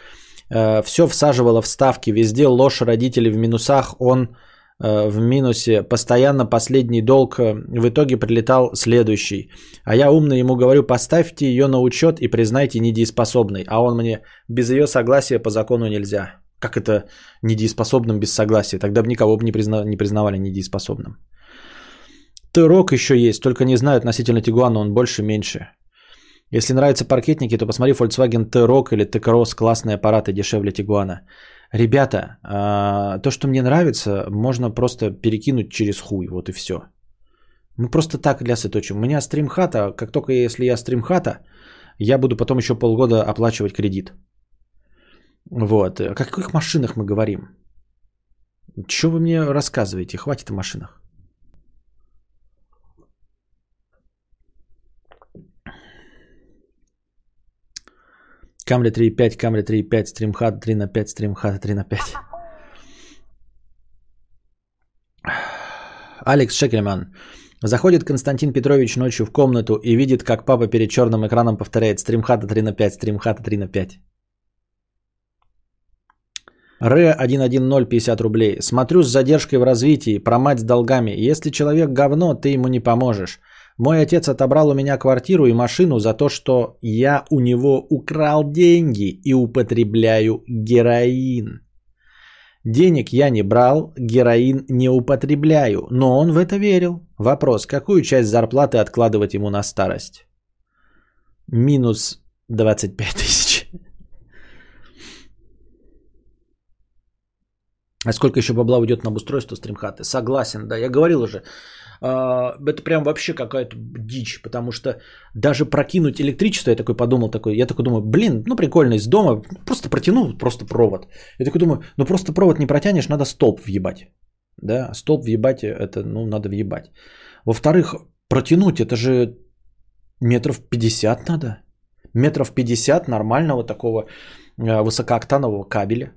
Все всаживало в ставки, везде ложь, родители в минусах, он в минусе. Постоянно последний долг, в итоге прилетал следующий. А я умно ему говорю, поставьте ее на учет и признайте недееспособной. А он мне, без ее согласия по закону нельзя. Как это недееспособным без согласия? Тогда бы никого бы не признавали недееспособным. Touareg еще есть, только не знаю относительно Tiguan, он больше-меньше. Если нравятся паркетники, то посмотри Volkswagen Touareg или T-Cross, классные аппараты, дешевле Tiguan. Ребята, то, что мне нравится, можно просто перекинуть через хуй, вот и все. Мы просто так лясы точим. У меня стримхата, как только если я стримхата, я буду потом еще полгода оплачивать кредит. Вот. О каких машинах мы говорим? Чего вы мне рассказываете? Хватит о машинах. Камри 3.5, Камри 3.5, стримхат 3/5, стримхат 3/5. Алекс Шекельман. Заходит Константин Петрович ночью в комнату и видит, как папа перед черным экраном повторяет стримхата 3/5, стримхата 3/5. Ре 110 50 рублей. Смотрю с задержкой в развитии, про мать с долгами. Если человек говно, ты ему не поможешь. Мой отец отобрал у меня квартиру и машину за то, что я у него украл деньги и употребляю героин. Денег я не брал, героин не употребляю, но он в это верил. Вопрос, какую часть зарплаты откладывать ему на старость? Минус 25 000. А сколько еще бабла уйдет на обустройство стримхаты? Согласен, да, я говорил уже. Это прям вообще какая-то дичь, потому что даже прокинуть электричество, я такой думаю, блин, ну прикольно, из дома просто протяну, просто провод. Я такой думаю, ну просто провод не протянешь, надо столб въебать. Да, столб въебать, это, ну, надо въебать. Во-вторых, протянуть, это же метров 50 надо. Метров 50 нормального такого высокооктанового кабеля.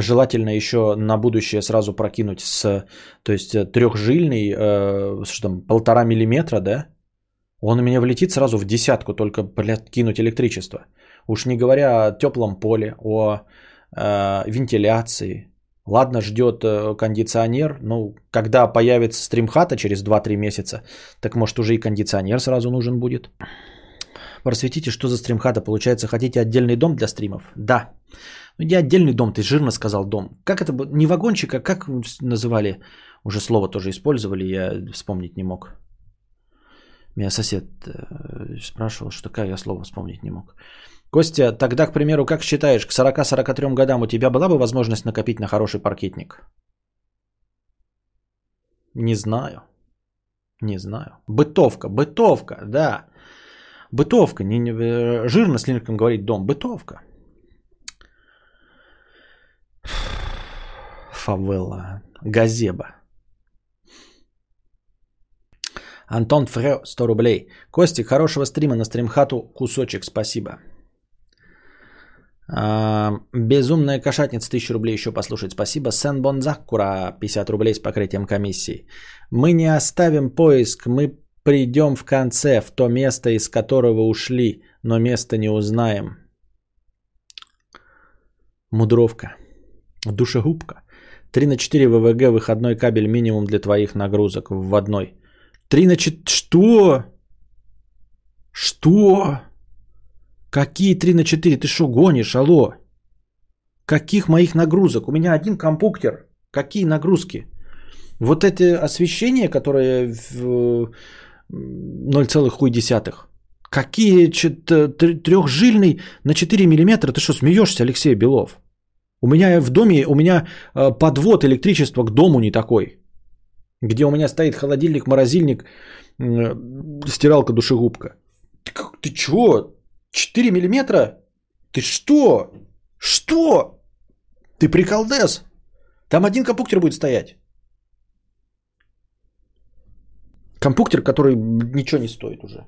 Желательно еще на будущее сразу прокинуть с, то есть, трехжильный, 1,5 миллиметра, да? Он у меня влетит сразу в десятку, только, блядь, кинуть электричество. Уж не говоря о теплом поле, о вентиляции. Ладно, ждет кондиционер, но когда появится стримхата через 2-3 месяца, так может уже и кондиционер сразу нужен будет. Просветите, что за стримхата получается. Хотите отдельный дом для стримов? Да. Ну, не отдельный дом, ты жирно сказал дом. Как это было? Не вагончик, а как называли? Уже слово тоже использовали, я вспомнить не мог. Меня сосед спрашивал, что такое, я слово вспомнить не мог. Костя, тогда, к примеру, как считаешь, к 40-43 годам у тебя была бы возможность накопить на хороший паркетник? Не знаю. Не знаю. Бытовка, бытовка, да. Бытовка, жирно слишком говорить дом, бытовка. Фавелла, газеба. Антон Фрео, 100 рублей. Костик, хорошего стрима на стримхату. Кусочек, спасибо. Безумная кошатница, 1000 рублей еще послушать, спасибо. Сен Бонзакура, 50 рублей с покрытием комиссии. Мы не оставим поиск, мы придем в конце, в то место, из которого ушли, но место не узнаем. Мудровка, душегубка. 3 на 4 ВВГ, выходной кабель минимум для твоих нагрузок, вводной. 3 на 4, что? Что? Какие 3 на 4? Ты что гонишь, алло? Каких моих нагрузок? У меня один компьютер. Какие нагрузки? Вот это освещение, которое в 0,1. Какие трехжильный на 4 мм? Ты что, смеешься, Алексей Белов? У меня в доме, у меня подвод электричества к дому не такой. Где у меня стоит холодильник, морозильник, стиралка, душегубка. Ты чего? 4 миллиметра? Ты что? Что? Ты приколдес? Там один компьютер будет стоять. Компьютер, который ничего не стоит уже.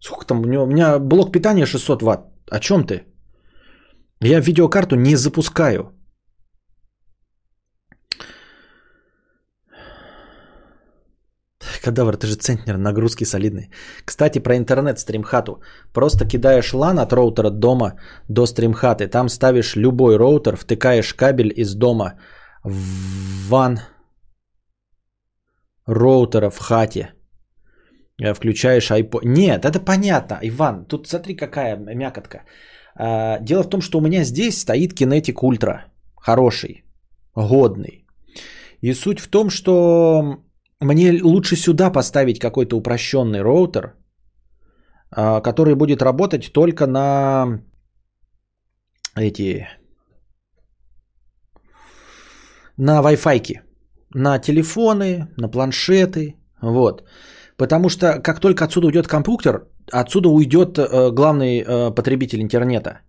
Сколько там? У меня блок питания 600 ватт. О чем ты? Я видеокарту не запускаю. Кадавр, ты же центнер, нагрузки солидные. Кстати, про интернет стримхату. Просто кидаешь LAN от роутера дома до стримхаты. Там ставишь любой роутер, втыкаешь кабель из дома в ван роутера в хате. Включаешь iPod. Нет, это понятно, Иван. Тут смотри, какая мякотка. Дело в том, что у меня здесь стоит Kinetic Ultra. Хороший, годный. И суть в том, что мне лучше сюда поставить какой-то упрощенный роутер, который будет работать только на эти... на Wi-Fi-ки. На телефоны, на планшеты. Вот. Потому что как только отсюда уйдет компьютер, отсюда уйдет главный потребитель интернета.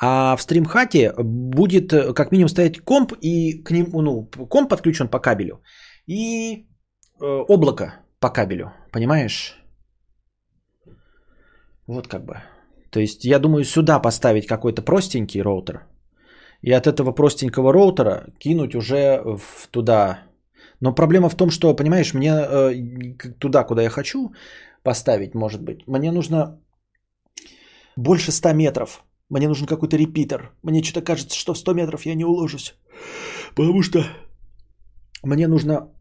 А в стримхате будет как минимум стоять комп, и к нему, ну, комп подключен по кабелю, и облако по кабелю, понимаешь? Вот как бы. То есть я думаю сюда поставить какой-то простенький роутер, и от этого простенького роутера кинуть уже туда. Но проблема в том, что, понимаешь, мне туда, куда я хочу поставить, может быть, мне нужно больше 100 метров. Мне нужен какой-то репитер. Мне что-то кажется, что в 100 метров я не уложусь. Потому что мне нужно...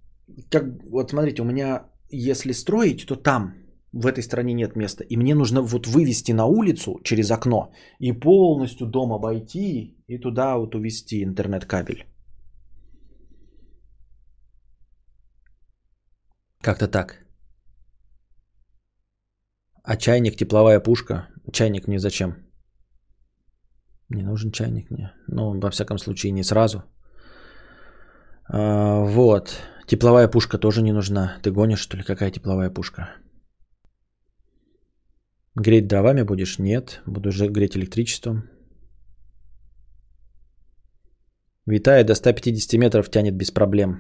Как, вот смотрите, у меня, если строить, то там, в этой стороне нет места. И мне нужно вот вывести на улицу через окно и полностью дом обойти и туда вот увести интернет-кабель. Как-то так. А чайник, тепловая пушка? Чайник мне зачем? Не нужен чайник мне. Ну, во всяком случае, не сразу. Вот. Тепловая пушка тоже не нужна. Ты гонишь, что ли? Какая тепловая пушка? Греть дровами будешь? Нет. Буду же греть электричеством. Витая до 150 метров тянет без проблем.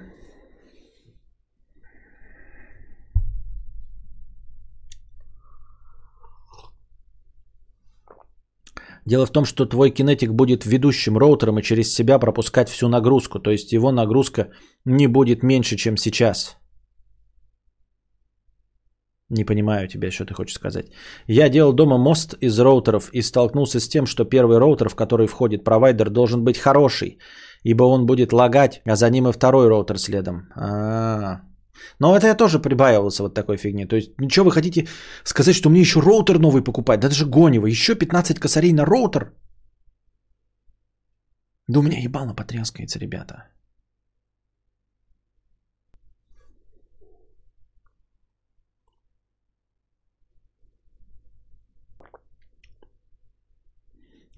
Дело в том, что твой кинетик будет ведущим роутером и через себя пропускать всю нагрузку. То есть его нагрузка не будет меньше, чем сейчас. Не понимаю тебя, что ты хочешь сказать. Я делал дома мост из роутеров и столкнулся с тем, что первый роутер, в который входит провайдер, должен быть хороший. Ибо он будет лагать, а за ним и второй роутер следом. Но это я тоже прибаивался вот такой фигни. То есть, ничего вы хотите сказать, что мне еще роутер новый покупать? Да это же гонево. Еще 15 косарей на роутер? Да у меня ебало потрескается, ребята.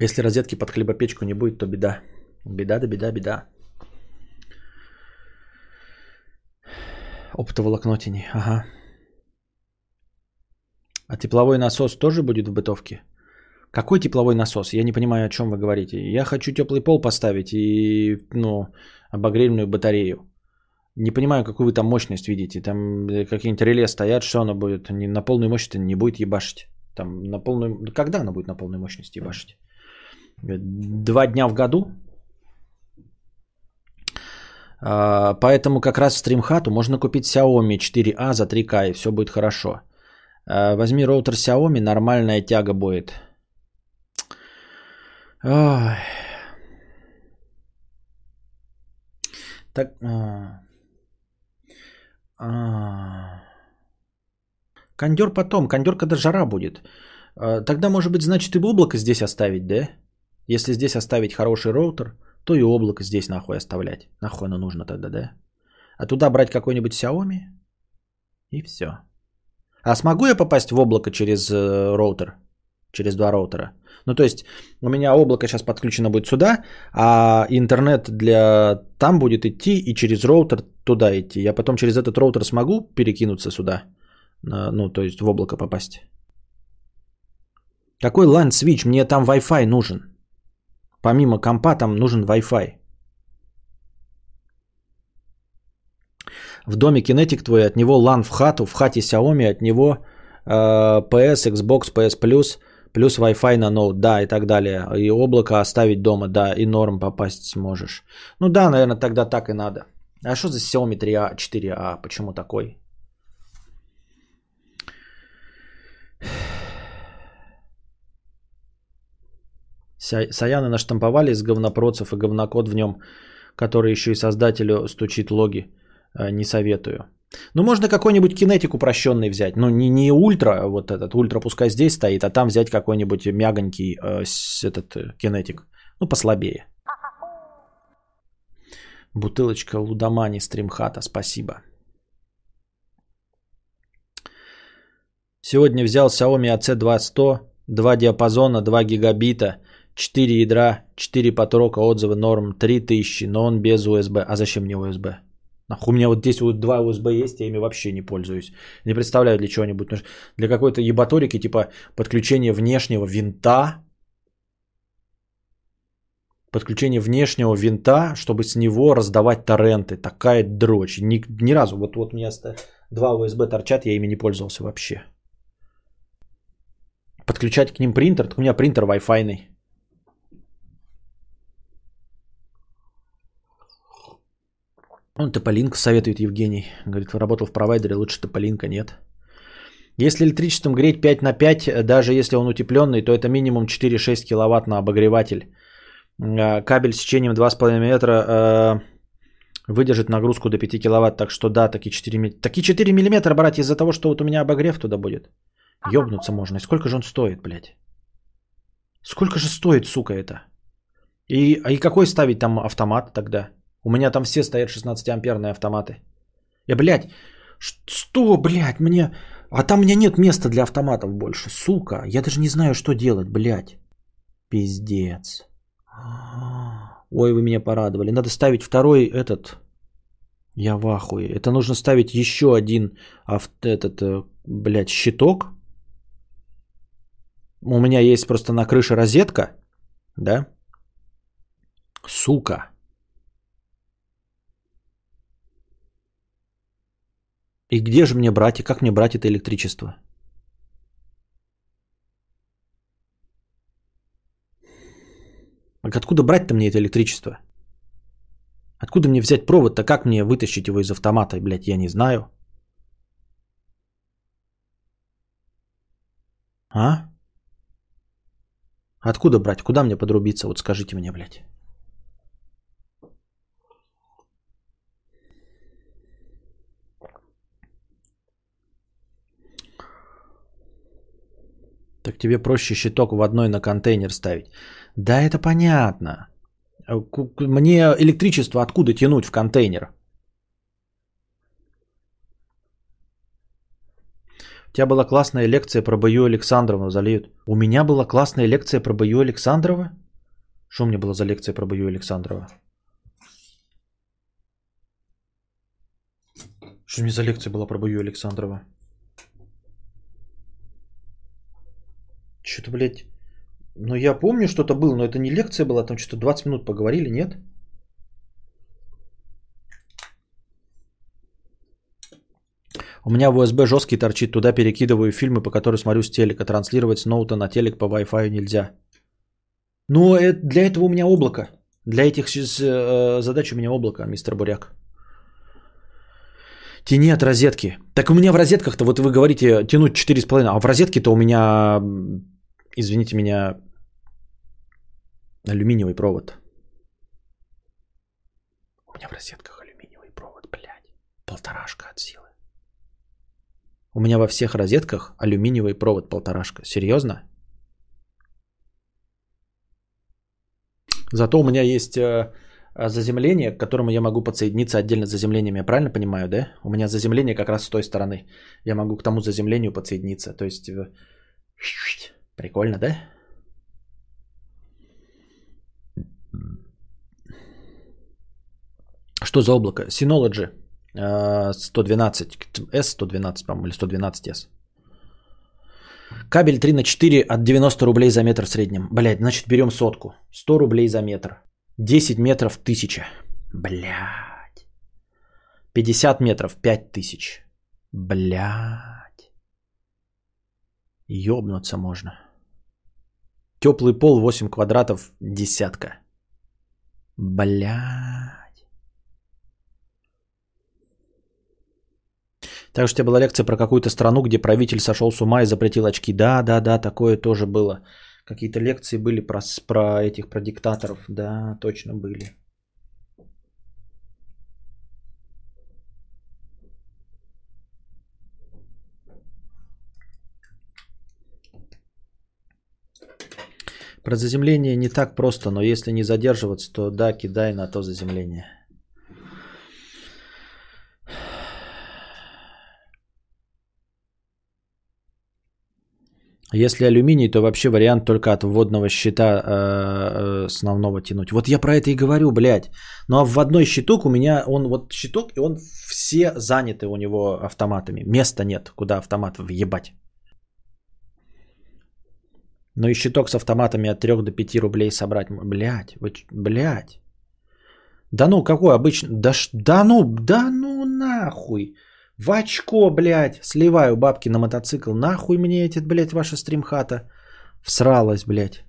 Если розетки под хлебопечку не будет, то беда. Беда да беда, беда. Оптоволокнотени, ага. А тепловой насос тоже будет в бытовке? Какой тепловой насос? Я не понимаю, о чем вы говорите. Я хочу теплый пол поставить и, обогревную батарею. Не понимаю, какую вы там мощность видите. Там какие-нибудь реле стоят, что оно будет? На полную мощность не будет ебашить. Там на полную... Когда оно будет на полную мощность ебашить? 2 дня в году? Поэтому как раз в стримхату можно купить Xiaomi 4A за 3К, и все будет хорошо. Возьми роутер Xiaomi, нормальная тяга будет. Ой. Так. Кондер потом. Кондер, когда жара будет. Тогда, может быть, значит, и облако здесь оставить, да? Если здесь оставить хороший роутер, то и облако здесь нахуй оставлять. Нахуй оно нужно тогда, да? А туда брать какой-нибудь Xiaomi и все. А смогу я попасть в облако через роутер? Через 2 роутера? Ну, то есть, у меня облако сейчас подключено будет сюда, а интернет для там будет идти и через роутер туда идти. Я потом через этот роутер смогу перекинуться сюда? Ну, то есть, в облако попасть. Какой LAN-свич? Мне там Wi-Fi нужен. Помимо компа там нужен Wi-Fi. В доме кинетик твой, от него LAN в хату, в хате Xiaomi, от него PS, Xbox, PS+, плюс Wi-Fi на ноут, да, и так далее. И облако оставить дома, да, и норм попасть сможешь. Ну да, наверное, тогда так и надо. А что за Xiaomi 3A, 4A? Почему такой? Саяны наштамповали из говнопроцев и говнокод в нем, который еще и создателю стучит логи. Не советую. Ну, можно какой-нибудь кинетик упрощенный взять. Ну, не ультра, вот этот ультра пускай здесь стоит, а там взять какой-нибудь мягонький этот кинетик. Ну, послабее. Бутылочка лудомани стримхата, спасибо. Сегодня взял Xiaomi AC2100, 2 диапазона, 2 гигабита, 4 ядра, 4 потока, отзывы норм, 3000, но он без USB. А зачем мне USB? У меня вот здесь вот 2 USB есть, я ими вообще не пользуюсь. Не представляю, для чего-нибудь. Для какой-то ебаторики, типа подключение внешнего винта. Подключение внешнего винта, чтобы с него раздавать торренты. Такая дрочь. Ни разу. Вот у меня 2 USB торчат, я ими не пользовался вообще. Подключать к ним принтер. Так у меня принтер Wi-Fi-ный. Он тополинку советует, Евгений. Говорит, работал в провайдере, лучше тополинка нет. Если электричеством греть 5 на 5, даже если он утепленный, то это минимум 4-6 киловатт на обогреватель. Кабель с сечением 2,5 метра выдержит нагрузку до 5 киловатт. Так что да, такие 4 миллиметра брать из-за того, что вот у меня обогрев туда будет. Ёбнуться можно. И сколько же он стоит, блядь? Сколько же стоит, сука, это? И какой ставить там автомат тогда? У меня там все стоят 16-амперные автоматы. Я, блядь, что, блядь, мне... А там у меня нет места для автоматов больше, сука. Я даже не знаю, что делать, блядь. Пиздец. Ой, вы меня порадовали. Надо ставить второй этот... Я в ахуе. Это нужно ставить еще один щиток. У меня есть просто на крыше розетка. Да? Сука. И где же мне брать, и как мне брать это электричество? Откуда брать-то мне это электричество? Откуда мне взять провод-то? Как мне вытащить его из автомата? Блядь, я не знаю. А? Откуда брать? Куда мне подрубиться? Вот скажите мне, блядь. Так тебе проще щиток в одной на контейнер ставить. Да, это понятно. Мне электричество откуда тянуть в контейнер? У тебя была классная лекция про Бою Александрова, залеют. У меня была классная лекция про Бою Александрова? Что у меня была за лекция про Бою Александрова? Что у меня за лекция была про Бою Александрова? Что-то, блядь... Ну, я помню, что-то было, но это не лекция была. Там что-то 20 минут поговорили, нет? У меня в USB жесткий торчит, туда перекидываю фильмы, по которым смотрю с телека. Транслировать с ноута на телек по Wi-Fi нельзя. Но для этого у меня облако. Для этих задач у меня облако, мистер Буряк. Тяни от розетки. Так у меня в розетках-то, вот вы говорите, тянуть 4,5, а в розетке-то у меня, извините меня, алюминиевый провод. У меня в розетках алюминиевый провод, блядь. 1,5 от силы. У меня во всех розетках алюминиевый провод 1,5. Серьезно? Зато у меня есть заземление, к которому я могу подсоединиться отдельно с заземлениями. Я правильно понимаю, да? У меня заземление как раз с той стороны. Я могу к тому заземлению подсоединиться. То есть... Прикольно, да? Что за облако? Synology. 112, S112, по-моему, или 112S. Кабель 3х4 от 90 рублей за метр в среднем. Блядь, значит, берем сотку. 100 рублей за метр. 10 метров 1000. Блядь. 50 метров 5000. Блядь. Ёбнуться можно. Теплый пол 8 квадратов 10. Блядь. Так что у тебя была лекция про какую-то страну, где правитель сошел с ума и запретил очки. Да, такое тоже было. Какие-то лекции были про диктаторов. Да, точно были. Про заземление не так просто, но если не задерживаться, то да, кидай на то заземление. Если алюминий, то вообще вариант только от вводного щита основного тянуть. Вот я про это и говорю, блядь. Ну а вводной щиток у меня, он вот щиток, и он все заняты у него автоматами. Места нет, куда автомат въебать. Ну и щиток с автоматами от 3 до 5 рублей собрать. Блядь, блядь. Да ну, какой обычный? Да ну нахуй. В очко, блядь, сливаю бабки на мотоцикл. Нахуй мне эти, блядь, ваша стримхата. Всралась, блядь.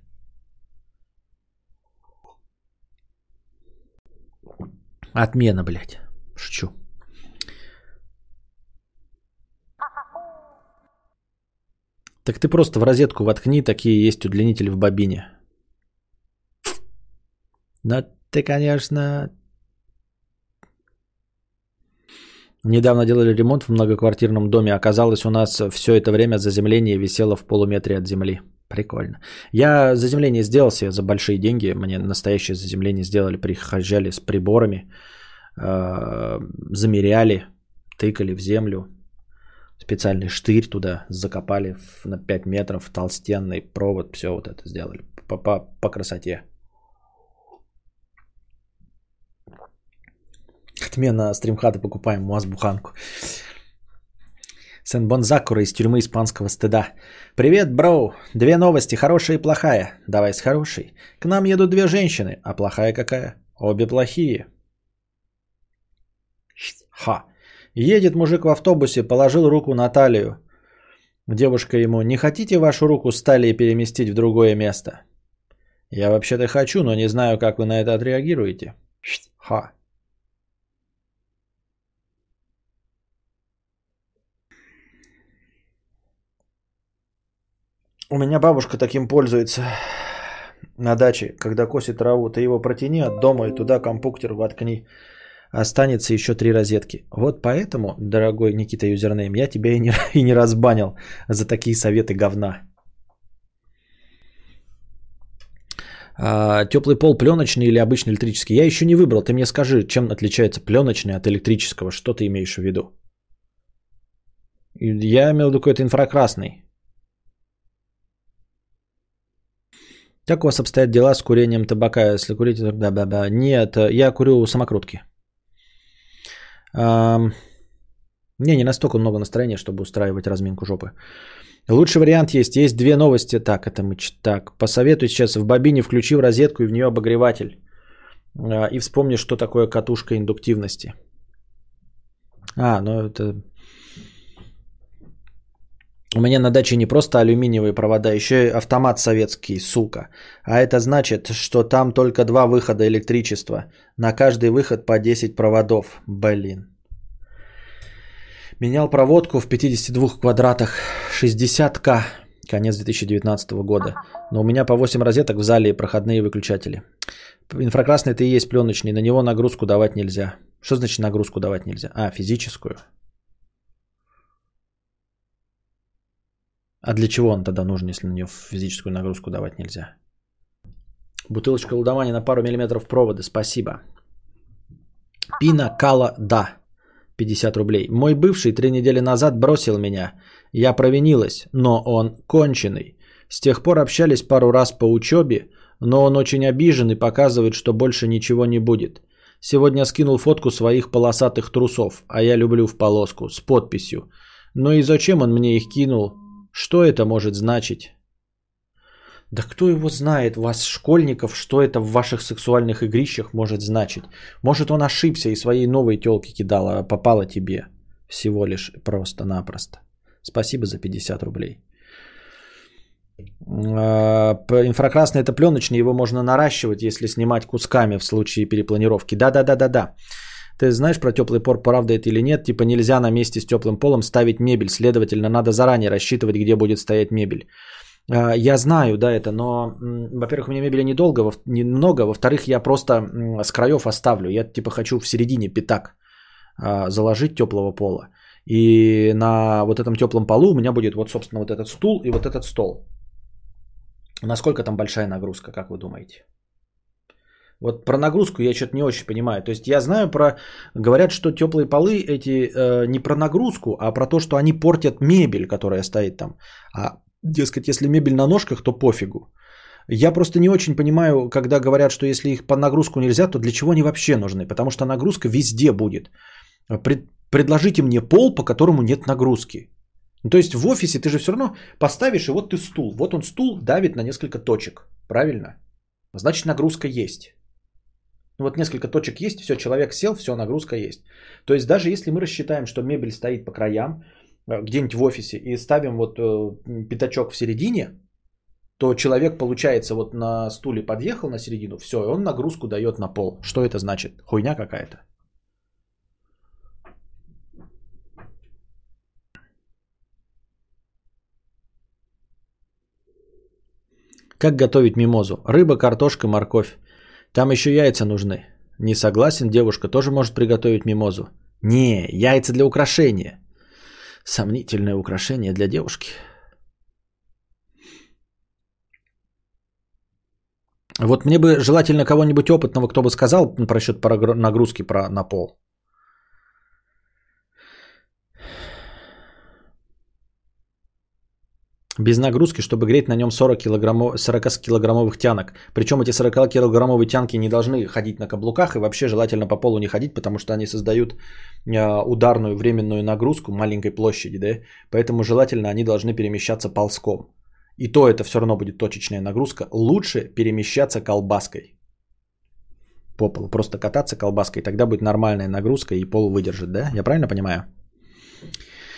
Отмена, блядь. Шучу. Так ты просто в розетку воткни, такие есть удлинители в бобине. Но ты, конечно... Недавно делали ремонт в многоквартирном доме. Оказалось, у нас все это время заземление висело в полуметре от земли. Прикольно. Я заземление сделал себе за большие деньги. Мне настоящее заземление сделали. Приезжали с приборами. Замеряли. Тыкали в землю. Специальный штырь туда закопали на 5 метров. Толстенный провод. Все вот это сделали. По красоте. Отмена стримхата, покупаем МУАЗ буханку. Сен Бонзакура из тюрьмы испанского стыда. Привет, бро. 2 новости, хорошая и плохая. Давай с хорошей. К нам едут 2 женщины. А плохая какая? Обе плохие. Ха. Едет мужик в автобусе, положил руку на талию. Девушка ему: не хотите вашу руку с талии переместить в другое место? Я вообще-то хочу, но не знаю, как вы на это отреагируете. Ха. У меня бабушка таким пользуется на даче, когда косит траву. Ты его протяни от дома и туда компуктер воткни. Останется еще 3 розетки. Вот поэтому, дорогой Никита Юзернейм, я тебя и не разбанил за такие советы говна. Теплый пол пленочный или обычный электрический? Я еще не выбрал. Ты мне скажи, чем отличается пленочный от электрического? Что ты имеешь в виду? Я имел в виду какой-то инфракрасный. Как у вас обстоят дела с курением табака? Если курите, то да. Нет, я курю самокрутки. Не настолько много настроения, чтобы устраивать разминку жопы. Лучший вариант есть. Есть две новости. Так, это мы так. Посоветую сейчас в бобине включи в розетку и в нее обогреватель. И вспомни, что такое катушка индуктивности. Ну это... У меня на даче не просто алюминиевые провода, еще и автомат советский, сука. А это значит, что там только два выхода электричества. На каждый выход по 10 проводов. Блин. Менял проводку в 52 квадратах 60к. Конец 2019 года. Но у меня по 8 розеток в зале и проходные выключатели. Инфракрасный это и есть пленочный. На него нагрузку давать нельзя. Что значит нагрузку давать нельзя? Физическую. А для чего он тогда нужен, если на нее физическую нагрузку давать нельзя? Бутылочка лудомания на пару миллиметров провода. Спасибо. Пина Кала Да. 50 рублей. Мой бывший 3 недели назад бросил меня. Я провинилась, но он конченый. С тех пор общались пару раз по учебе, но он очень обижен и показывает, что больше ничего не будет. Сегодня скинул фотку своих полосатых трусов, а я люблю в полоску, с подписью. Ну и зачем он мне их кинул? Что это может значить? Да кто его знает, вас, школьников, что это в ваших сексуальных игрищах может значить? Может, он ошибся и своей новой тёлке кидал, а попало тебе всего лишь просто-напросто. Спасибо за 50 рублей. Инфракрасный это пленочный, его можно наращивать, если снимать кусками в случае перепланировки. Да. Ты знаешь про теплый пол, правда это или нет? Типа нельзя на месте с теплым полом ставить мебель, следовательно, надо заранее рассчитывать, где будет стоять мебель. Я знаю, да, это, но, во-первых, у меня мебели немного, во-вторых, я просто с краев оставлю. Я типа хочу в середине пятак заложить теплого пола. И на вот этом теплом полу у меня будет вот, собственно, вот этот стул и вот этот стол. Насколько там большая нагрузка, как вы думаете? Вот про нагрузку я что-то не очень понимаю. То есть я знаю про... Говорят, что теплые полы эти не про нагрузку, а про то, что они портят мебель, которая стоит там. А, дескать, если мебель на ножках, то пофигу. Я просто не очень понимаю, когда говорят, что если их по нагрузку нельзя, то для чего они вообще нужны? Потому что нагрузка везде будет. Предложите мне пол, по которому нет нагрузки. Ну, то есть в офисе ты же все равно поставишь, и вот ты стул. Вот он стул давит на несколько точек. Правильно? Значит, нагрузка есть. Вот несколько точек есть, все, человек сел, все, нагрузка есть. То есть даже если мы рассчитаем, что мебель стоит по краям, где-нибудь в офисе, и ставим вот пятачок в середине, то человек, получается, вот на стуле подъехал на середину, все, и он нагрузку дает на пол. Что это значит? Хуйня какая-то. Как готовить мимозу? Рыба, картошка, морковь. Там еще яйца нужны. Не согласен, девушка тоже может приготовить мимозу. Не, яйца для украшения. Сомнительное украшение для девушки. Вот мне бы желательно кого-нибудь опытного, кто бы сказал про счет нагрузки на пол. Без нагрузки, чтобы греть на нем 40-килограммовых тянок. Причем эти 40-килограммовые тянки не должны ходить на каблуках и вообще желательно по полу не ходить, потому что они создают ударную временную нагрузку маленькой площади, да? Поэтому желательно они должны перемещаться ползком. И то это все равно будет точечная нагрузка. Лучше перемещаться колбаской по полу. Просто кататься колбаской, тогда будет нормальная нагрузка и пол выдержит, да? Я правильно понимаю?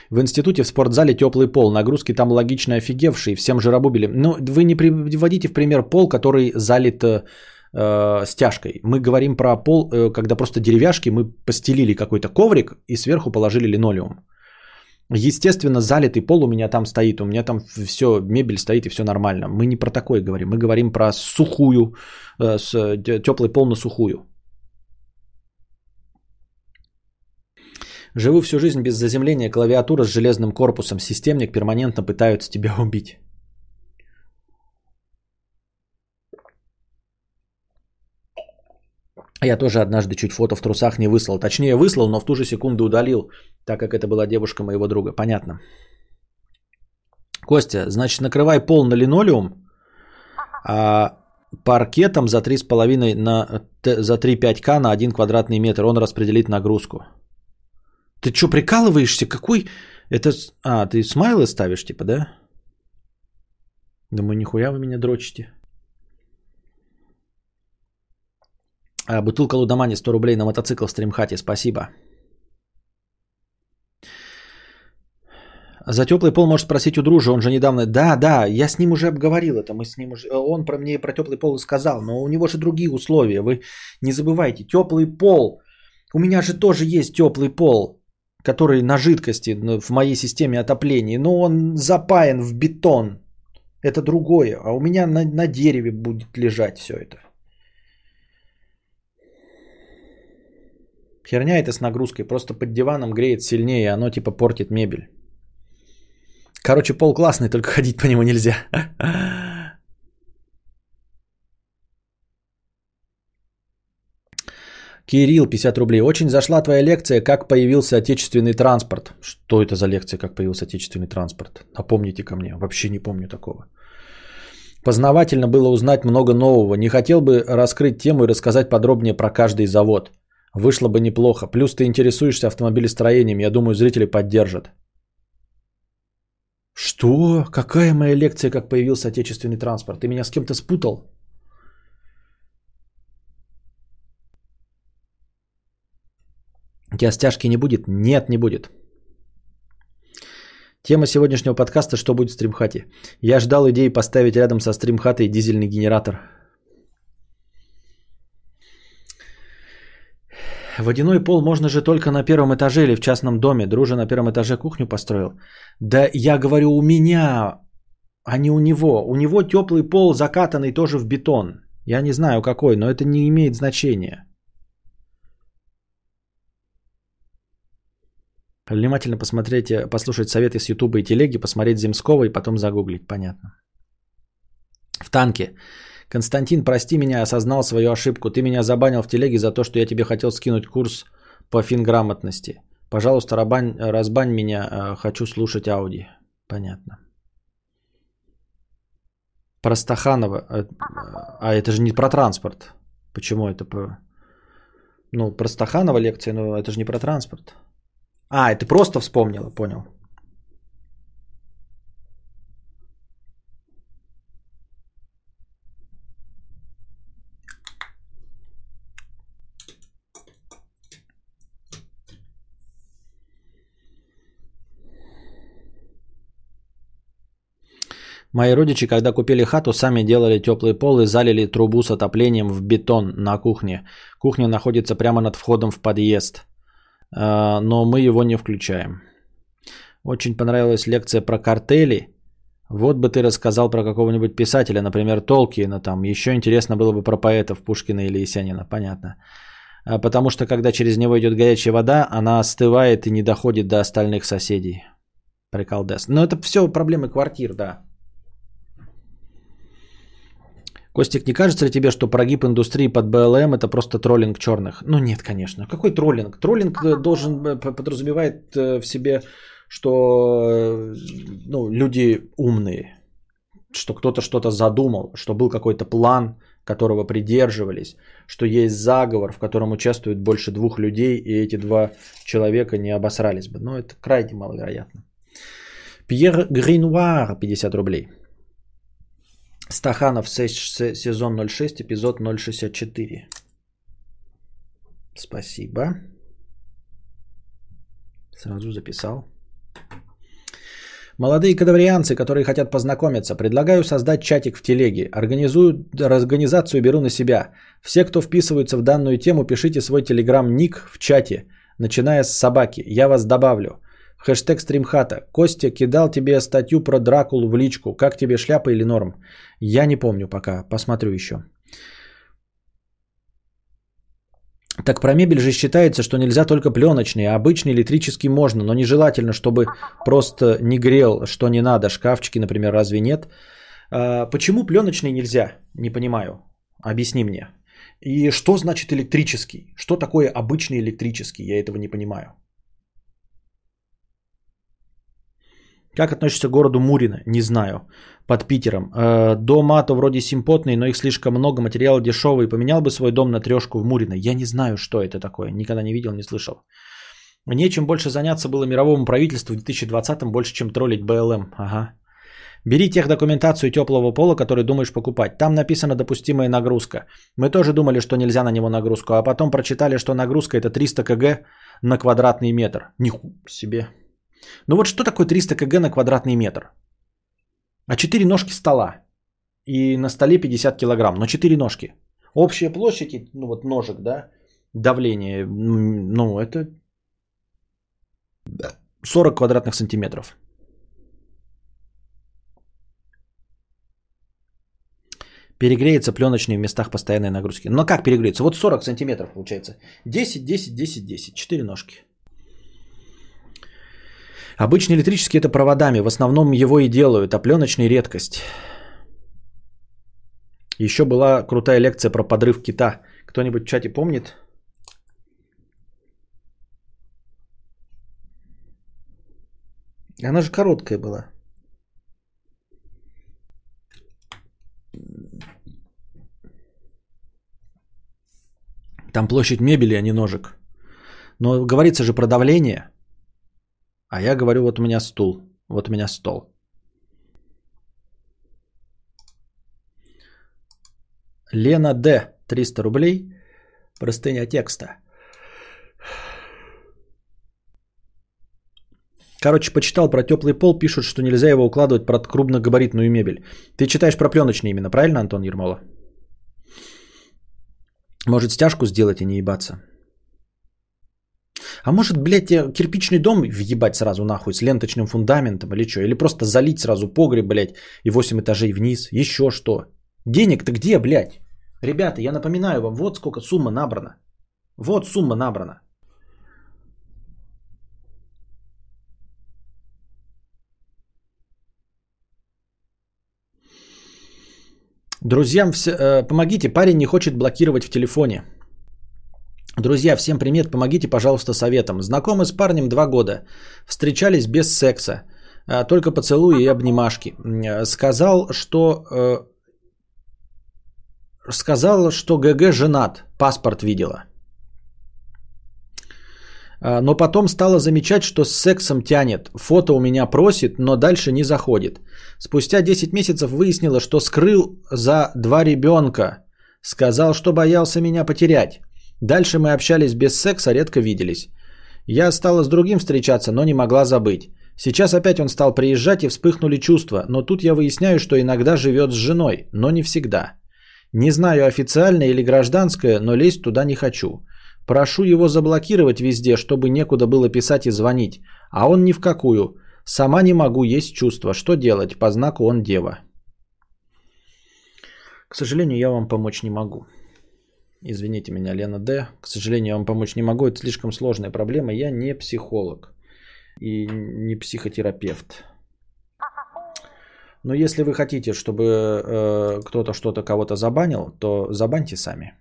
В институте, в спортзале теплый пол. Нагрузки там логично офигевшие, всем жиробубили. Но вы не приводите в пример пол, который залит стяжкой. Мы говорим про пол, когда просто деревяшки, мы постелили какой-то коврик и сверху положили линолеум. Естественно, залитый пол у меня там стоит, у меня там все, мебель стоит и все нормально. Мы не про такое говорим, мы говорим про сухую, теплый пол на сухую. Живу всю жизнь без заземления, клавиатура с железным корпусом, системник перманентно пытаются тебя убить. Я тоже однажды чуть фото в трусах не выслал. Точнее, выслал, но в ту же секунду удалил, так как это была девушка моего друга. Понятно. Костя, значит, накрывай пол на линолеум, а паркетом за 3,5 на... за 3,5К на 1 квадратный метр. Он распределит нагрузку. Ты что, прикалываешься? Какой? Это... А, ты смайлы ставишь, типа, да? Думаю, нихуя вы меня дрочите. А, бутылка Лудомани, 100 рублей на мотоцикл в стримхате. Спасибо. За теплый пол можешь спросить у дружи, он же недавно... Да, я с ним уже обговорил это. Мы с ним уже... Он про мне про теплый пол сказал, но у него же другие условия. Вы не забывайте, теплый пол. У меня же тоже есть теплый пол, который на жидкости в моей системе отопления, но он запаян в бетон. Это другое. А у меня на дереве будет лежать все это. Херня это с нагрузкой. Просто под диваном греет сильнее, и оно типа портит мебель. Короче, пол классный, только ходить по нему нельзя. Кирилл, 50 рублей. Очень зашла твоя лекция «Как появился отечественный транспорт». Что это за лекция «Как появился отечественный транспорт»? Напомните ко мне. Вообще не помню такого. Познавательно было узнать много нового. Не хотел бы раскрыть тему и рассказать подробнее про каждый завод. Вышло бы неплохо. Плюс ты интересуешься автомобилестроением. Я думаю, зрители поддержат. Что? Какая моя лекция, как появился отечественный транспорт? Ты меня с кем-то спутал? У тебя стяжки не будет? Нет, не будет. Тема сегодняшнего подкаста «Что будет в стримхате?». Я ждал идеи поставить рядом со стримхатой дизельный генератор. Водяной пол можно же только на первом этаже или в частном доме. Дружа на первом этаже кухню построил. Да я говорю, у меня, а не у него. У него теплый пол, закатанный тоже в бетон. Я не знаю какой, но это не имеет значения. Внимательно посмотреть, послушать советы с Ютуба и телеги, посмотреть Земского и потом загуглить. Понятно. В танке. Константин, прости меня, осознал свою ошибку. Ты меня забанил в телеге за то, что я тебе хотел скинуть курс по финграмотности. Пожалуйста, разбань меня, хочу слушать Ауди. Понятно. Простаханова. А это же не про транспорт. Почему это про... Ну, Простаханова лекция, но это же не про транспорт. А, это просто вспомнила, понял. Мои родичи, когда купили хату, сами делали теплый пол и залили трубу с отоплением в бетон на кухне. Кухня находится прямо над входом в подъезд, но мы его не включаем. Очень понравилась лекция про картели. Вот бы ты рассказал про какого-нибудь писателя, например, Толкиена там. Еще интересно было бы про поэтов Пушкина или Есенина, понятно. Потому что когда через него идет горячая вода, она остывает и не доходит до остальных соседей. Приколдес. Но это все проблемы квартир, да. Костик, не кажется ли тебе, что прогиб индустрии под БЛМ это просто троллинг черных? Ну нет, конечно. Какой троллинг? Троллинг должен подразумевает в себе, что ну, люди умные, что кто-то что-то задумал, что был какой-то план, которого придерживались, что есть заговор, в котором участвует больше двух людей, и эти два человека не обосрались бы. Но это крайне маловероятно. Пьер Гринуар, 50 рублей. Стаханов, сезон 06, эпизод 064. Спасибо. Сразу записал. Молодые кадаврианцы, которые хотят познакомиться, предлагаю создать чатик в телеге. Организацию беру на себя. Все, кто вписываются в данную тему, пишите свой телеграм-ник в чате, начиная с собаки. Я вас добавлю. Хэштег стримхата. Костя, кидал тебе статью про Дракулу в личку. Как тебе, шляпа или норм? Я не помню пока. Посмотрю еще. Так про мебель же считается, что нельзя только пленочные. А обычный электрический можно, но нежелательно, чтобы просто не грел, что не надо. Шкафчики, например, разве нет? Почему пленочный нельзя? Не понимаю. Объясни мне. И что значит электрический? Что такое обычный электрический? Я этого не понимаю. Как относишься к городу Мурино? Не знаю. Под Питером. Дома-то вроде симпотный, но их слишком много, материалы дешевые. Поменял бы свой дом на трешку в Мурино. Я не знаю, что это такое. Никогда не видел, не слышал. Нечем больше заняться было мировому правительству в 2020-м, больше, чем троллить БЛМ. Ага. Бери техдокументацию теплого пола, который думаешь покупать. Там написано допустимая нагрузка. Мы тоже думали, что нельзя на него нагрузку, а потом прочитали, что нагрузка это 300 кг на квадратный метр. Нихуя себе. Ну вот что такое 300 кг на квадратный метр? А 4 ножки стола. И на столе 50 кг, но 4 ножки. Общая площадь, ну вот ножек, да, давление, ну это 40 квадратных сантиметров. Перегреется пленочные в местах постоянной нагрузки. Но как перегреется? Вот 40 сантиметров получается. 10, 10, 10, 10. 4 ножки. Обычно электрические это проводами. В основном его и делают. А пленочный редкость. Еще была крутая лекция про подрыв кита. Кто-нибудь в чате помнит? Она же короткая была. Там площадь мебели, а не ножек. Но говорится же про давление. А я говорю, вот у меня стул. Вот у меня стол. Лена Д. 300 рублей. Простыня текста. Короче, почитал про теплый пол. Пишут, что нельзя его укладывать про крупногабаритную мебель. Ты читаешь про пленочный именно, правильно, Антон Ермолов? Может, стяжку сделать и не ебаться. А может, блядь, кирпичный дом въебать сразу нахуй с ленточным фундаментом или что? Или просто залить сразу погреб, блядь, и 8 этажей вниз. Еще что? Денег-то где, блядь? Ребята, я напоминаю вам, вот сколько сумма набрана. Вот сумма набрана. Друзьям, помогите, парень не хочет блокировать в телефоне. Друзья, всем привет, помогите, пожалуйста, советом. Знакомы с парнем 2 года, встречались без секса, только поцелуи и обнимашки. Сказал, что ГГ женат, паспорт видела. Но потом стала замечать, что с сексом тянет. Фото у меня просит, но дальше не заходит. Спустя 10 месяцев выяснила, что скрыл за 2 ребенка. Сказал, что боялся меня потерять. Дальше мы общались без секса, редко виделись. Я стала с другим встречаться, но не могла забыть. Сейчас опять он стал приезжать и вспыхнули чувства. Но тут я выясняю, что иногда живет с женой, но не всегда. Не знаю, официальное или гражданское, но лезть туда не хочу. Прошу его заблокировать везде, чтобы некуда было писать и звонить. А он ни в какую. Сама не могу, есть чувства. Что делать? По знаку он дева. К сожалению, я вам помочь не могу. Извините меня, Лена Д. К сожалению, я вам помочь не могу. Это слишком сложная проблема. Я не психолог. И не психотерапевт. Но если вы хотите, чтобы кто-то что-то кого-то забанил, то забаньте сами.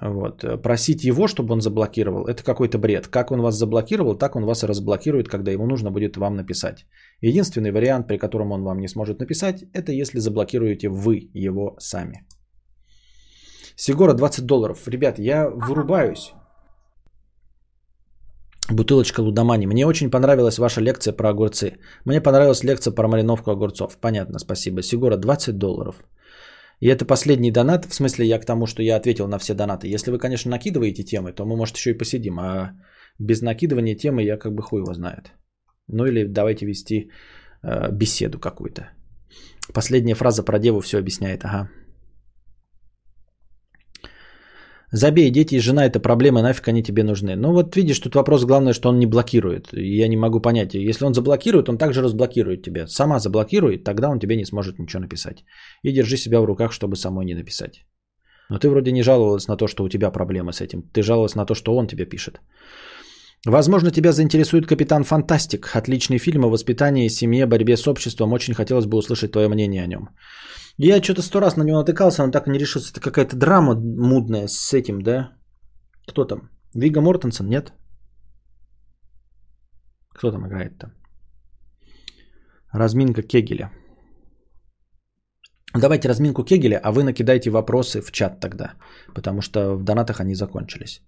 Вот. Просить его, чтобы он заблокировал, это какой-то бред. Как он вас заблокировал, так он вас и разблокирует, когда ему нужно будет вам написать. Единственный вариант, при котором он вам не сможет написать, это если заблокируете вы его сами. Сигора, $20. Ребят, я вырубаюсь. Бутылочка лудомани. Мне очень понравилась ваша лекция про огурцы. Мне понравилась лекция про мариновку огурцов. Понятно, спасибо. Сигора, $20. И это последний донат, в смысле я к тому, что я ответил на все донаты. Если вы, конечно, накидываете темы, то мы, может, еще и посидим. А без накидывания темы я как бы хуй его знает. Ну или давайте вести беседу какую-то. Последняя фраза про деву все объясняет. Ага. Забей, дети и жена это проблемы, нафиг они тебе нужны. Ну вот видишь, тут вопрос главное, что он не блокирует. Я не могу понять. Если он заблокирует, он также разблокирует тебя. Сама заблокирует, тогда он тебе не сможет ничего написать. И держи себя в руках, чтобы самой не написать. Но ты вроде не жаловалась на то, что у тебя проблемы с этим. Ты жаловалась на то, что он тебе пишет. Возможно, тебя заинтересует «Капитан Фантастик». Отличный фильм о воспитании, семье, борьбе с обществом. Очень хотелось бы услышать твое мнение о нем. Я что-то 100 раз на него натыкался, но так и не решился. Это какая-то драма мудная с этим, да? Кто там? Вигго Мортенсен, нет? Кто там играет-то? Разминка Кегеля. Давайте разминку Кегеля, а вы накидайте вопросы в чат тогда. Потому что в донатах они закончились.